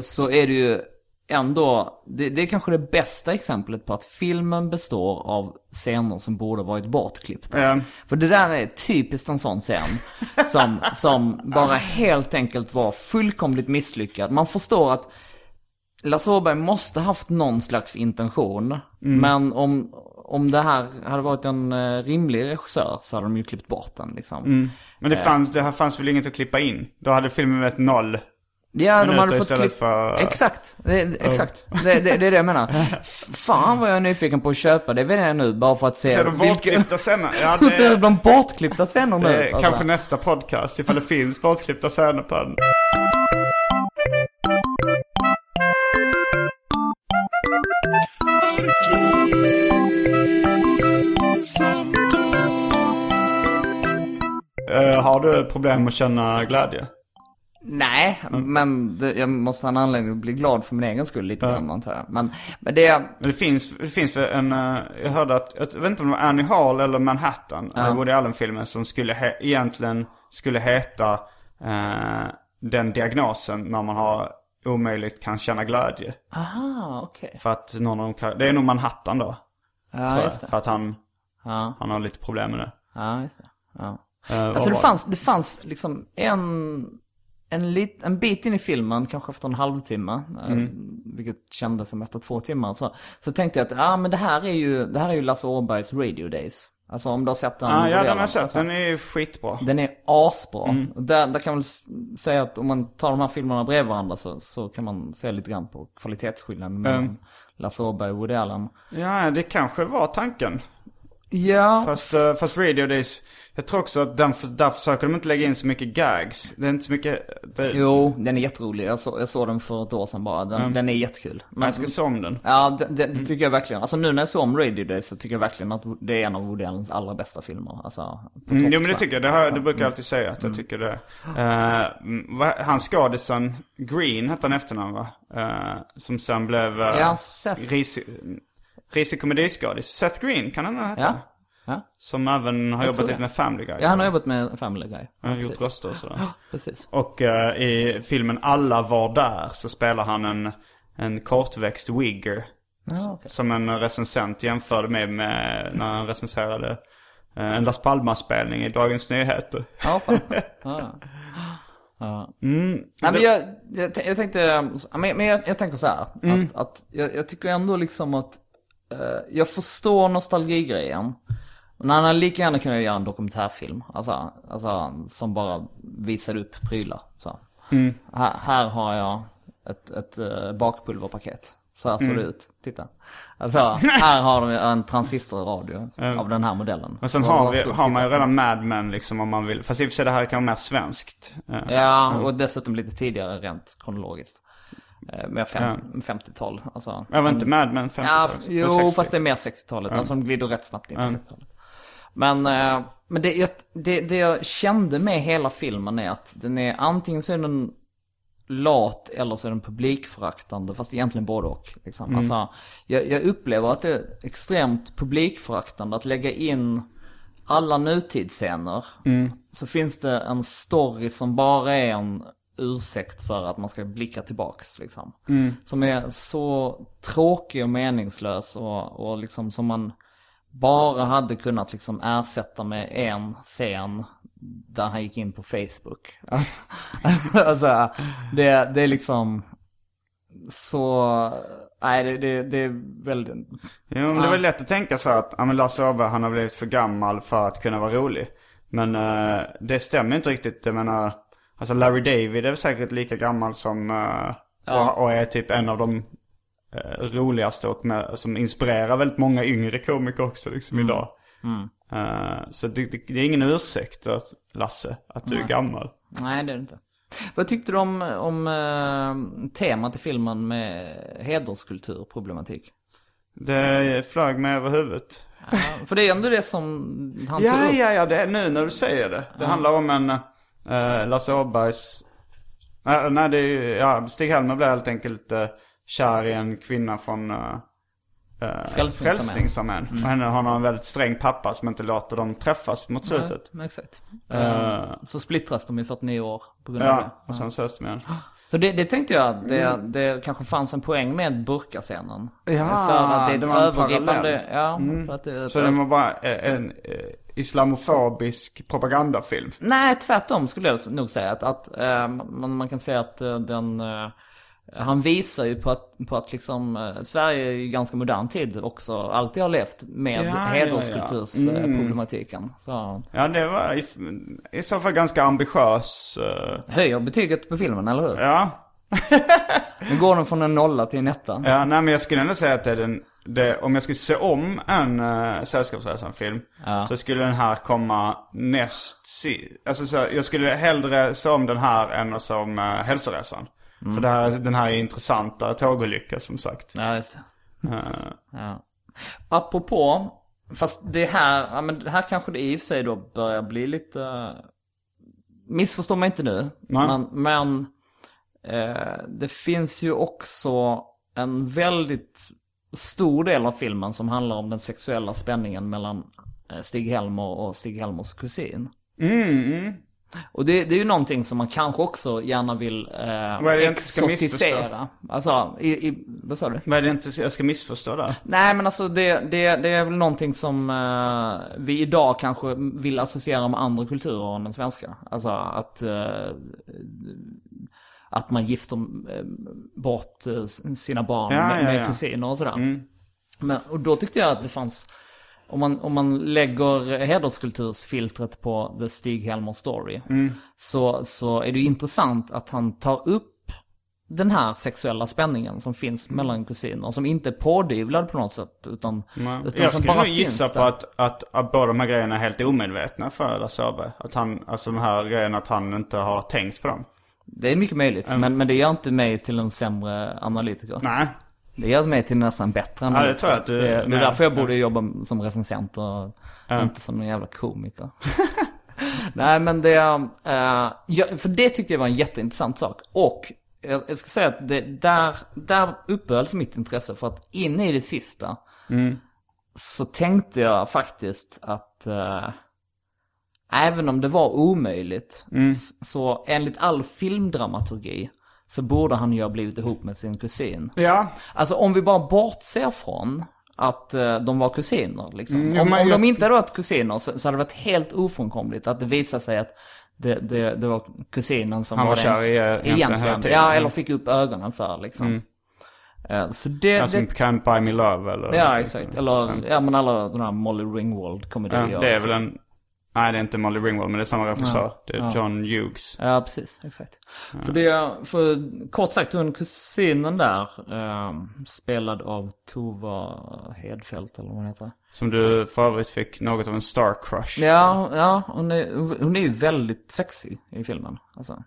så är det ju ändå, det är kanske det bästa exemplet på att filmen består av scener som borde varit bortklippta. För det där är typiskt en sån scen som bara helt enkelt var fullkomligt misslyckad. Man förstår att Lasse Åberg måste haft någon slags intention, men om det här hade varit en rimlig regissör så hade de ju klippt bort den liksom. Men det fanns väl inget att klippa in. Då hade filmen varit noll. Ja, de hade fått klipp... för... Exakt, exakt. Det är det jag menar. Fan vad jag är nyfiken på att köpa det vid det nu, bara för att se... Ser de bortklippta scener? Ja, det... Ser de bortklippta scener nu? Alltså. Kanske nästa podcast, ifall det finns bortklippta scener på den. Har du problem att känna glädje? Nej, men det, jag måste ha en anledning att bli glad för min egen skull lite grann. Men det finns en... Jag hörde att... Jag vet inte om det var Annie Hall eller Manhattan. Ja. Woody Allen-filmen som egentligen skulle heta den diagnosen när man har omöjligt kan känna glädje. Aha, okej. Okay. För att någon av dem... Det är nog Manhattan då. Ja, just det. För att han har lite problem med det. Ja, just det. Ja. Alltså det fanns liksom en bit in i filmen, kanske efter en halvtimme, vilket kändes som efter 2 timmar, så tänkte jag att men det här är ju Lasse Åbergs Radio Days. Alltså om du har sett den. Ja, den har jag sett. Alltså, den är skitbra. Den är asbra. Där kan man säga att om man tar de här filmerna bredvid varandra så kan man se lite grann på kvalitetsskillnaden mellan Lasse Åberg och Woody Allen. Ja, det kanske var tanken. Ja. Fast Radio Days... Jag tror också att där försöker de inte lägga in så mycket gags. Det är inte så mycket... Jo, den är jätterolig. Jag såg den för ett år sedan bara. Den är jättekul. Men jag ska se om den. Ja, det tycker jag verkligen. Alltså nu när jag såg om Radio Days så tycker jag verkligen att det är en av Woody Allens allra bästa filmer. Alltså, jo, men det tycker jag. Det brukar jag alltid säga att jag tycker det. Han skadesen Green hette han efternamn, va? Som sen blev... Ja, Seth. Risig komediskadis. Seth Green, kan han heta? Ja. Ja. Som även har jobbat lite med Family Guy. Ja, han har jobbat med Family Guy. Han har gjort röster och sådär. Precis. Och i filmen Alla var där så spelar han en kortväxt wigger. Ja, okay. Som en recensent jämförde med när han recenserade en Las Palmas-spelning i Dagens Nyheter. Ja, fan. Ja. Nej, men jag tänkte... Men jag tänker så här. Att jag tycker ändå liksom att jag förstår nostalgigrejen. Men han hade lika gärna kunnat göra en dokumentärfilm, alltså som bara visar upp prylar så. Här har jag ett bakpulverpaket. Så här såg det ut, titta. Alltså, här har de en transistorradio av den här modellen. Men sen har man ju redan Mad Men liksom, om man vill. Fast i och för sig det här kan vara mer svenskt. Ja, och dessutom lite tidigare rent kronologiskt. Med 50-tal alltså. Jag var inte med, men 50-tal. Jo, fast det är mer 60-talet. Alltså de glider rätt snabbt in på 60-talet. Men det jag kände med hela filmen är att den är antingen så är den lat eller så är den publikföraktande. Fast egentligen både och liksom. Alltså, jag upplever att det är extremt publikföraktande att lägga in alla nutidsscener. Så finns det en story som bara är en ursäkt för att man ska blicka tillbaks liksom. Som är så tråkig och meningslös och liksom som man bara hade kunnat liksom ersätta med en scen där han gick in på Facebook. Alltså, det är liksom så... Nej, det är väldigt... Jo, men det är väl lätt att tänka så att Lasse Åberg, han har blivit för gammal för att kunna vara rolig. Men det stämmer inte riktigt, jag menar... Alltså Larry David är säkert lika gammal som och är typ en av de roligaste och som inspirerar väldigt många yngre komiker också liksom idag. Så det är ingen ursäkt att, Lasse, att du är gammal. Nej, det är det inte. Vad tyckte du om temat i filmen med hederskulturproblematik? Det flög mig över huvudet. Ja, för det är ändå det som han tog upp. Ja, det är nu när du säger det. Det handlar om en... Lasse Åbergs Stig Helmer blev helt enkelt kär i en kvinna från Frälsningsarmén. Och henne har en väldigt sträng pappa som inte låter dem träffas mot slutet. Exakt. Så splittras de i 49 år på grund av det. Ja, och sen sörs de igen. Så det tänkte jag att det kanske fanns en poäng med burkascenen. Ja, för att det är ett övergripande. Så det var bara en islamofobisk propagandafilm. Nej, tvärtom skulle jag nog säga. Man kan säga att han visar ju på att liksom, Sverige i ganska modern tid också alltid har levt med hederskultursproblematiken. Ja, det var i så fall ganska ambitiös. Höjer betyget på filmen, eller hur? Ja, Nu går de från en nolla till en etta. Ja, nej, men jag skulle ändå säga att det är om jag skulle se om en Sällskapsresan-film, så skulle den här komma näst alltså, så jag skulle hellre se om den här än som Hälsoresan. För det här, den här är intressanta tågolycka, som sagt. Ja, just det. Ja. Apropå, fast det här, ja, men det här kanske det i och för sig då börjar bli lite... missförstår mig inte nu. Men det finns ju också en väldigt stor del av filmen som handlar om den sexuella spänningen mellan Stig Helmer och Stig Helmers kusin. Och det är ju någonting som man kanske också gärna vill exotisera. Alltså, vad sa du? Vad är det inte jag ska missförstå där? Nej, men alltså det är väl någonting som vi idag kanske vill associera med andra kulturer än den svenska. Alltså att man gifter bort sina barn med kusiner och sådär. Men, och då tyckte jag att det fanns... Om man lägger hederskultursfiltret på The Stig Helmers story, så är det ju intressant att han tar upp den här sexuella spänningen som finns mellan kusiner, som inte är pådyvlad på något sätt, utan jag skulle nog gissa på att båda de här grejerna är helt omedvetna för Lasse Åberg, att han, alltså de här grejerna, att han inte har tänkt på dem. Det är mycket möjligt, men det gör inte mig till en sämre analytiker. Nej. Det gör mig till nästan bättre. Ja, det tror jag att du... Det är därför jag borde jobba som recensent och inte som en jävla komiker. Nej, men det... för det tyckte jag var en jätteintressant sak. Och jag ska säga att det, där uppehölls mitt intresse, för att inne i det sista så tänkte jag faktiskt att även om det var omöjligt, så enligt all filmdramaturgi så borde han ju ha blivit ihop med sin kusin. Ja. Alltså om vi bara bortser från att de var kusiner. Liksom. Om de inte hade varit kusiner, så hade det varit helt ofrånkomligt att det visade sig att det var kusinen som han var egentligen. Ja, eller fick upp ögonen för liksom. Så det som Can't Buy Me Love eller... Ja, exakt. Eller men alla de här Molly Ringwald-komedier. Ja, det är väl en... Nej, det är inte Molly Ringwald, men det är samma regissör. Ja, det är John Hughes. Ja, precis. Exakt. Ja. För kort sagt, hon kusinen där, spelad av Tova Hedfeldt, eller vad hon heter. Som du för övrigt fick något av en star crush. Ja, hon är ju väldigt sexy i filmen. Alltså,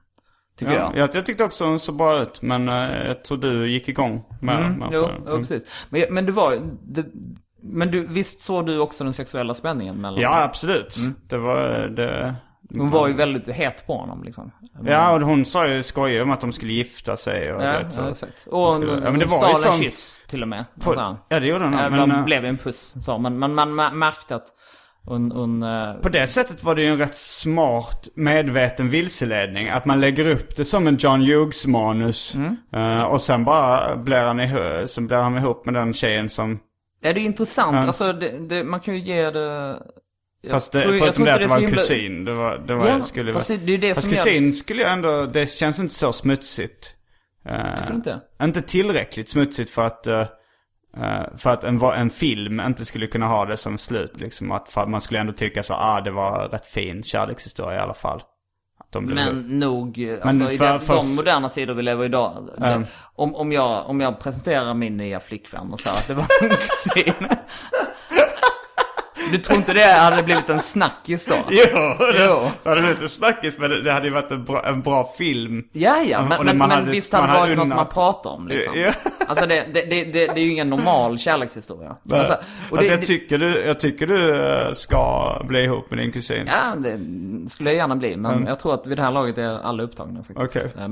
tycker jag tyckte också hon så bra ut, men jag tror du gick igång med den. Jo, precis. Men det var... Men visst såg du också den sexuella spänningen mellan... Ja, absolut. Det var det. Hon var ju väldigt het på honom liksom. Ja, och hon sa ju skoj om att de skulle gifta sig och exakt. Och hon stal en kyss till och med. Ja, det gjorde hon. De blev en puss, sa man. Men man märkte att på det sättet var det ju en rätt smart, medveten vilseledning, att man lägger upp det som en John Hughes-manus, och sen bara blir han ihop med den tjejen som... Ja, det är intressant. Alltså, man kan ju ge det... Fast jag tror det var en kusin. Kusin skulle jag ändå... Det känns inte så smutsigt. Tycker du inte? Inte tillräckligt smutsigt för att en film inte skulle kunna ha det som slut. Liksom, att man skulle ändå tycka så det var rätt fin kärlekshistoria i alla fall. De moderna tider vi lever idag. Om jag presenterar min nya flickvän och säger att det var en kusin. Du tror inte det hade blivit en snackis då? Jo. Det hade blivit en snackis, men det hade ju varit en bra film. Ja, men visst hade det varit något man pratar om liksom. Ja. Alltså det är ju ingen normal kärlekshistoria. Alltså, jag tycker du ska bli ihop med din kusin. Ja, det skulle jag gärna bli, men jag tror att vid det här laget är alla upptagna faktiskt. Okay.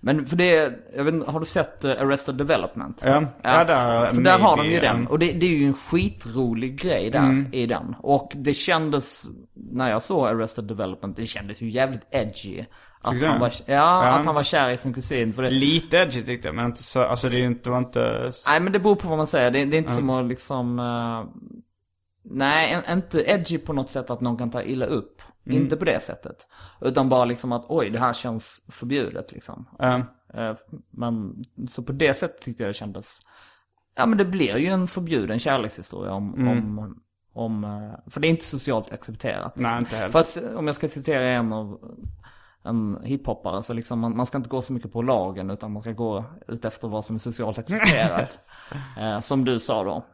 Men för det, jag vet, har du sett Arrested Development? Ja, där har de ju den, och det är ju en skitrolig grej där. I den. Och det kändes, när jag såg Arrested Development, det kändes ju jävligt edgy att han var kär i sin kusin, för det... Lite edgy tyckte jag, men inte så, alltså det var inte... Nej, men det beror på vad man säger. Det är inte som att liksom... inte edgy på något sätt att någon kan ta illa upp. Inte på det sättet. Utan bara liksom att det här känns förbjudet liksom. Men så på det sättet tyckte jag det kändes... Ja, men det blir ju en förbjuden kärlekshistoria om, för det är inte socialt accepterat. Nej, inte heller. För att, om jag ska citera en av en hiphoppare, så liksom man ska inte gå så mycket på lagen, utan man ska gå ut efter vad som är socialt accepterat. Som du sa då.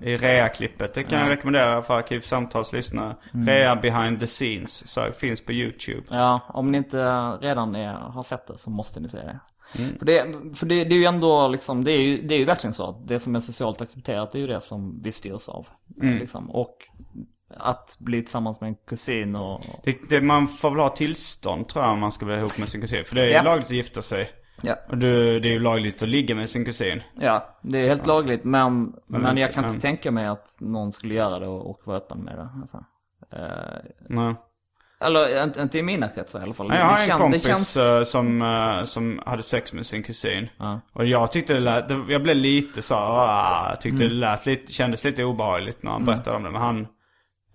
I Rea-klippet, det kan jag rekommendera för arkivsamtalslyssnare. Rea behind the scenes, så finns på YouTube. Ja, om ni inte redan har sett det så måste ni se det. Mm. För det är ju ändå liksom, det är ju verkligen så att det som är socialt accepterat, det är ju det som vi styrs av. Liksom. Och att bli tillsammans med en kusin och... man får väl ha tillstånd, tror jag, om man ska bli ihop med sin kusin. För det är ju lagligt att gifta sig. Ja. Och det är ju lagligt att ligga med sin kusin. Ja, det är helt lagligt. Men jag kan inte tänka mig att någon skulle göra det och vara öppen med det. Alltså. Nej. Eller inte i mina kretsar i alla fall. Nej, jag har en kompis som hade sex med sin kusin. Och jag tyckte jag blev lite så här, tyckte det lät lite, kändes lite obehagligt när han berättade om det. Men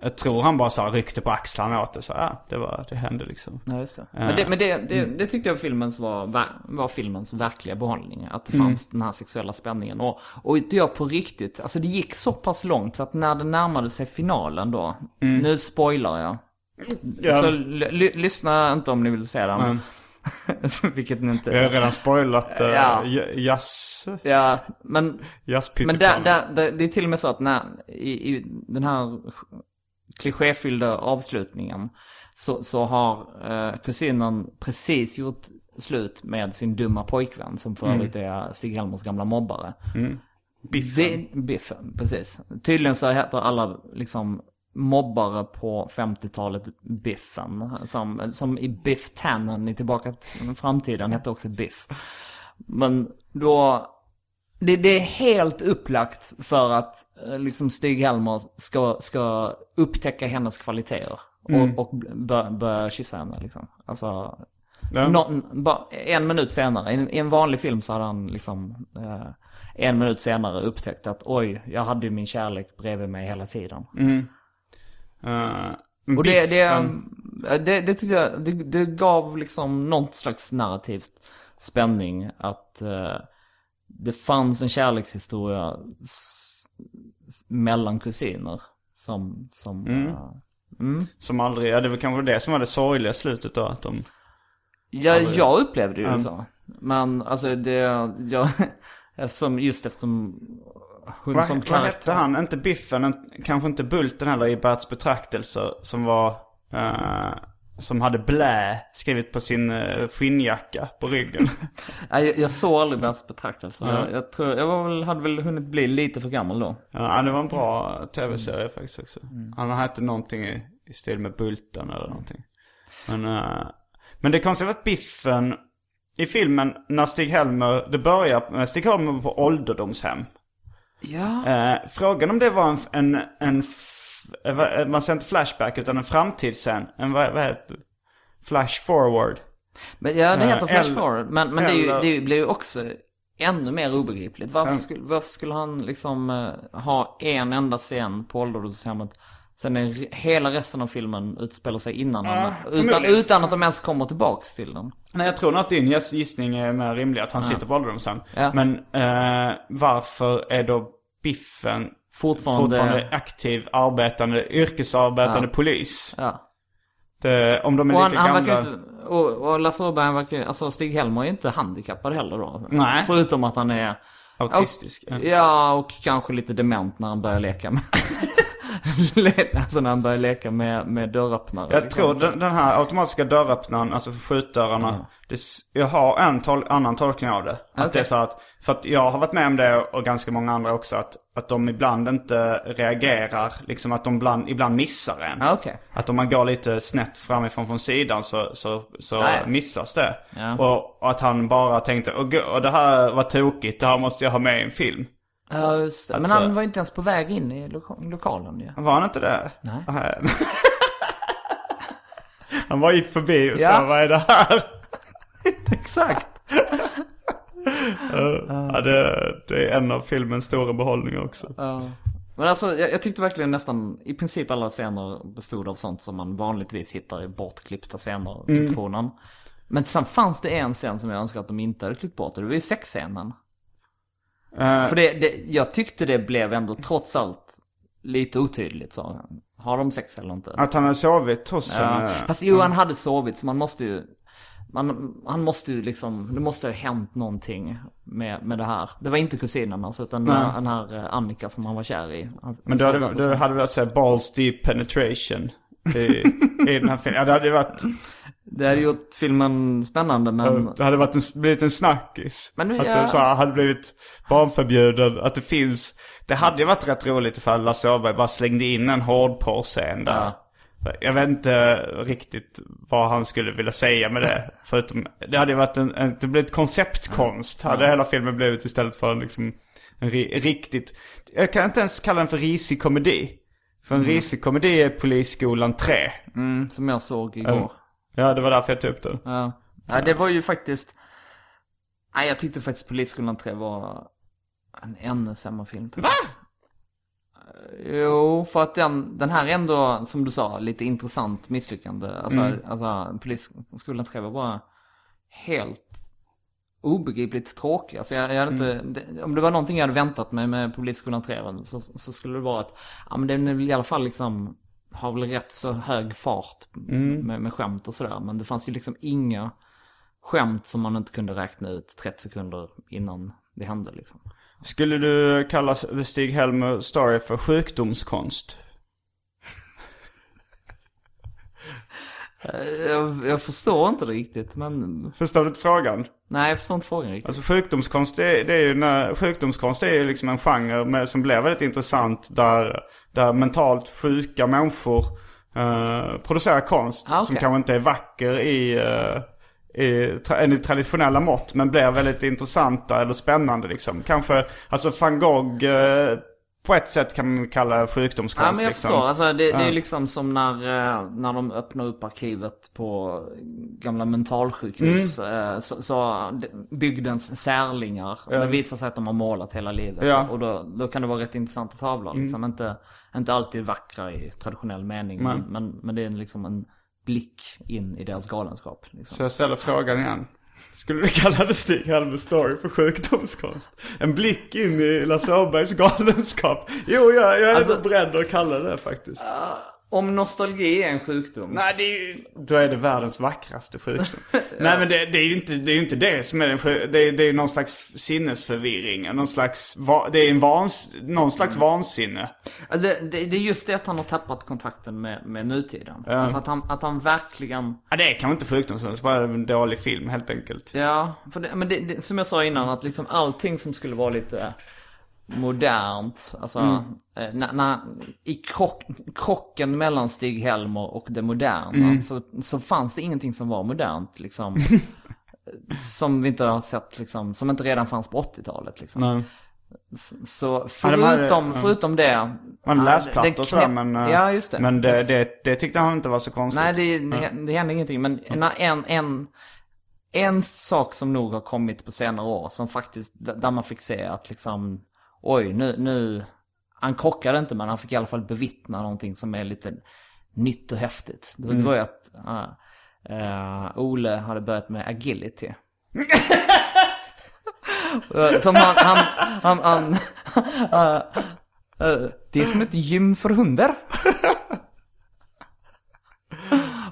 jag tror han bara så ryckte på axlarna åt det så här, det hände liksom. Ja, just det. Men det tyckte jag filmens var filmens verkliga behållning, att det fanns den här sexuella spänningen och det gör på riktigt. Alltså det gick så pass långt så att när det närmade sig finalen då, nu spoilar jag. Ja. Så lyssna inte om ni vill se den. Vilket ni inte... Jag har redan spoilat jazz. Ja, men det är till och med så att när i den här klichéfyllda avslutningen så har kusinen precis gjort slut med sin dumma pojkvän, som för övrigt är Stig Helmers gamla mobbare. Biffen, precis. Tydligen så heter alla liksom mobbare på 50-talet Biffen, som i Biff Tannen i Tillbaka till framtiden hette också Biff. Men då det är helt upplagt för att liksom Stig Helmer ska upptäcka hennes kvaliteter och börja kyssa henne liksom. Alltså en minut senare i en vanlig film så hade han liksom en minut senare upptäckt att oj, jag hade ju min kärlek bredvid mig hela tiden. Och det tycker jag det gav liksom något slags narrativt spänning att det fanns en kärlekshistoria mellan kusiner som aldrig, det var kanske det som var det sorgliga slutet då, att de jag upplevde det så, men alltså eftersom hon som knarkte han, inte Biffen, kanske inte Bulten heller i Berts betraktelser, som var som hade blä skrivit på sin skinnjacka på ryggen. jag såg aldrig Berts betraktelser. Jag tror jag hade väl hunnit bli lite för gammal då. Ja, det var en bra tv-serie faktiskt också. Han hette någonting i stil med Bulten eller någonting. Men det kan se att Biffen i filmen när Stig Helmer, det börjar Stig Helmer på ålderdomshem. Ja. Frågan om det var en man säger inte flashback utan en framtid sen, vad heter flash forward. Men ja, det heter flash forward, men det blir ju också ännu mer obegripligt. Varför skulle han liksom ha en enda scen på ålderdomshemmet? Sen hela resten av filmen utspelar sig innan utan att de ens kommer tillbaks till den. Nej, jag tror nog att din gissning är mer rimlig, att han sitter på ålderdom sen. Ja. Men varför är då Biffen fortfarande aktiv, yrkesarbetande polis? Ja. Om de är och lika gamla... Och Lasse Åberg verkar... Alltså Stig Helmer är inte handikappad heller då. Nej. Förutom att han är... Autistisk. Och kanske lite dement när han börjar leka med... alltså när han börjar leka med dörröppnare. Jag tror den här automatiska dörröppnaren, alltså skjutdörrarna, jag har en annan tolkning av det. Okay. Att det är så att, för att jag har varit med om det och ganska många andra också, att de ibland inte reagerar, liksom att de ibland missar en. Okay. Att om man går lite snett framifrån från sidan så missas det. Ja. Och att han bara tänkte, det här var tokigt, det här måste jag ha med i en film. Ja, just det. Men alltså, han var inte ens på väg in i lokalen ju. Ja. Var han inte där? Nej. Han bara gick förbi och sa, vad är det här? Exakt. Det är en av filmens stora behållningar också. Men alltså, jag tyckte verkligen nästan, i princip alla scener bestod av sånt som man vanligtvis hittar i bortklippta scener i sektionen. Men sen fanns det en scen som jag önskar att de inte hade klippt bort. Det var ju sexscenen. För jag tyckte det blev ändå trots allt lite otydligt, sa han. Har de sex eller inte? Att han hade sovit hos... Fast Johan hade sovit, så man måste ju... han måste ju liksom, det måste ha hänt någonting med det här. Det var inte kusinen alltså, utan den här Annika som han var kär i. Men då hade vi säga balls deep penetration i den här filmen. Ja, det hade varit... Det hade gjort filmen spännande, men... Det hade varit blivit en snackis. Men att det så här, hade blivit barnförbjuden, att det finns... Det hade ju varit rätt roligt ifall Lasse Åberg bara slängde in en hård porrscen där. Ja. Jag vet inte riktigt vad han skulle vilja säga med det. Förutom, det hade ju varit det blev ett konceptkonst. Hade hela filmen blivit istället för liksom en riktigt... Jag kan inte ens kalla den för risig komedi. För en risig komedi är Polisskolan 3. Mm, som jag såg igår. Ja, det var därför jag tog upp den. Ja, det var ju faktiskt... Nej, jag tyckte faktiskt Polisskolan 3 var en ännu sämre film. Va? Jo, för att den här ändå, som du sa, lite intressant misslyckande. Alltså Polisskolan 3 var bara helt obegripligt tråkig. Alltså jag hade inte, om det var någonting jag hade väntat mig med Polisskolan 3 så skulle det vara att men den är väl i alla fall liksom... har väl rätt så hög fart med skämt och sådär. Men det fanns ju liksom inga skämt som man inte kunde räkna ut 30 sekunder innan det hände liksom. Skulle du kalla The Stig Helmers story för sjukdomskonst? Jag förstår inte riktigt, men... Förstår du inte frågan? Nej, jag förstår inte frågan riktigt. Alltså sjukdomskonst, det är ju sjukdomskonst är ju liksom en genre som blev väldigt intressant där mentalt sjuka människor producerar konst som kanske inte är vacker i traditionella mått, men blir väldigt intressanta eller spännande liksom. Kanske, alltså Van Gogh... På ett sätt kan man kalla sjukdomskonst. Ja, men jag förstår. Liksom. Alltså, det är liksom som när de öppnar upp arkivet på gamla mentalsjukhus. Så bygdens särlingar. Det visar sig att de har målat hela livet. Ja. Och då kan det vara rätt intressanta tavlor. Liksom. Inte alltid vackra i traditionell mening. Men det är liksom en blick in i deras galenskap. Liksom. Så jag ställer frågan igen. Skulle du kalla det Stig Helmers story för sjukdomskonst? En blick in i Lasse Åbergs galenskap. Jo, jag är alltså, beredd att kalla det faktiskt. Om nostalgi är en sjukdom. Nej, då är det världens vackraste sjukdom. Ja. Nej, men det är ju inte det som är det är någon slags sinnesförvirring, någon slags vansinne. Alltså, det är just det att han har tappat kontakten med nutiden. Ja. Alltså att han verkligen... Ja, det kan inte sjukdomskonst, bara en dålig film helt enkelt. Ja, för men det, som jag sa innan, att liksom allting som skulle vara lite... modernt, alltså i krocken mellan Stig Helmer och det moderna så fanns det ingenting som var modernt liksom, som vi inte har sett liksom, som inte redan fanns på 80-talet liksom. Så förutom det man läsplattor så men ja, just det. Men det tyckte han inte var så konstigt. Nej, det hände ingenting, men en sak som nog har kommit på senare år som faktiskt där man fick se att liksom oj, nu han kockade inte, men han fick i alla fall bevittna någonting som är lite nytt och häftigt. Det var ju att Ole hade börjat med agility. Som det är som ett gym för hundar.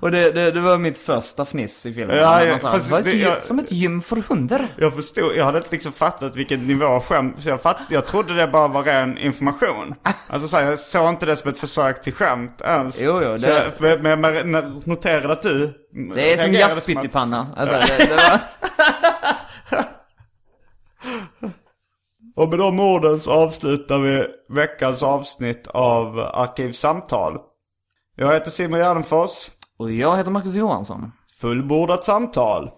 Och det var mitt första fniss i filmen. Ja, som ett gym för hundar. Jag förstod, jag hade inte liksom fattat vilken nivå av skämt. Så jag trodde det bara var ren information. Alltså så här, jag såg inte det som ett försök till skämt ens. Jo, det... Men jag noterade att du... Det är som jaspytt i panna. Alltså, det var... Och med de orden så avslutar vi veckans avsnitt av Arkivsamtal. Jag heter Simon Gärdenfors. Och jag heter Marcus Johansson. Fullbordat samtal.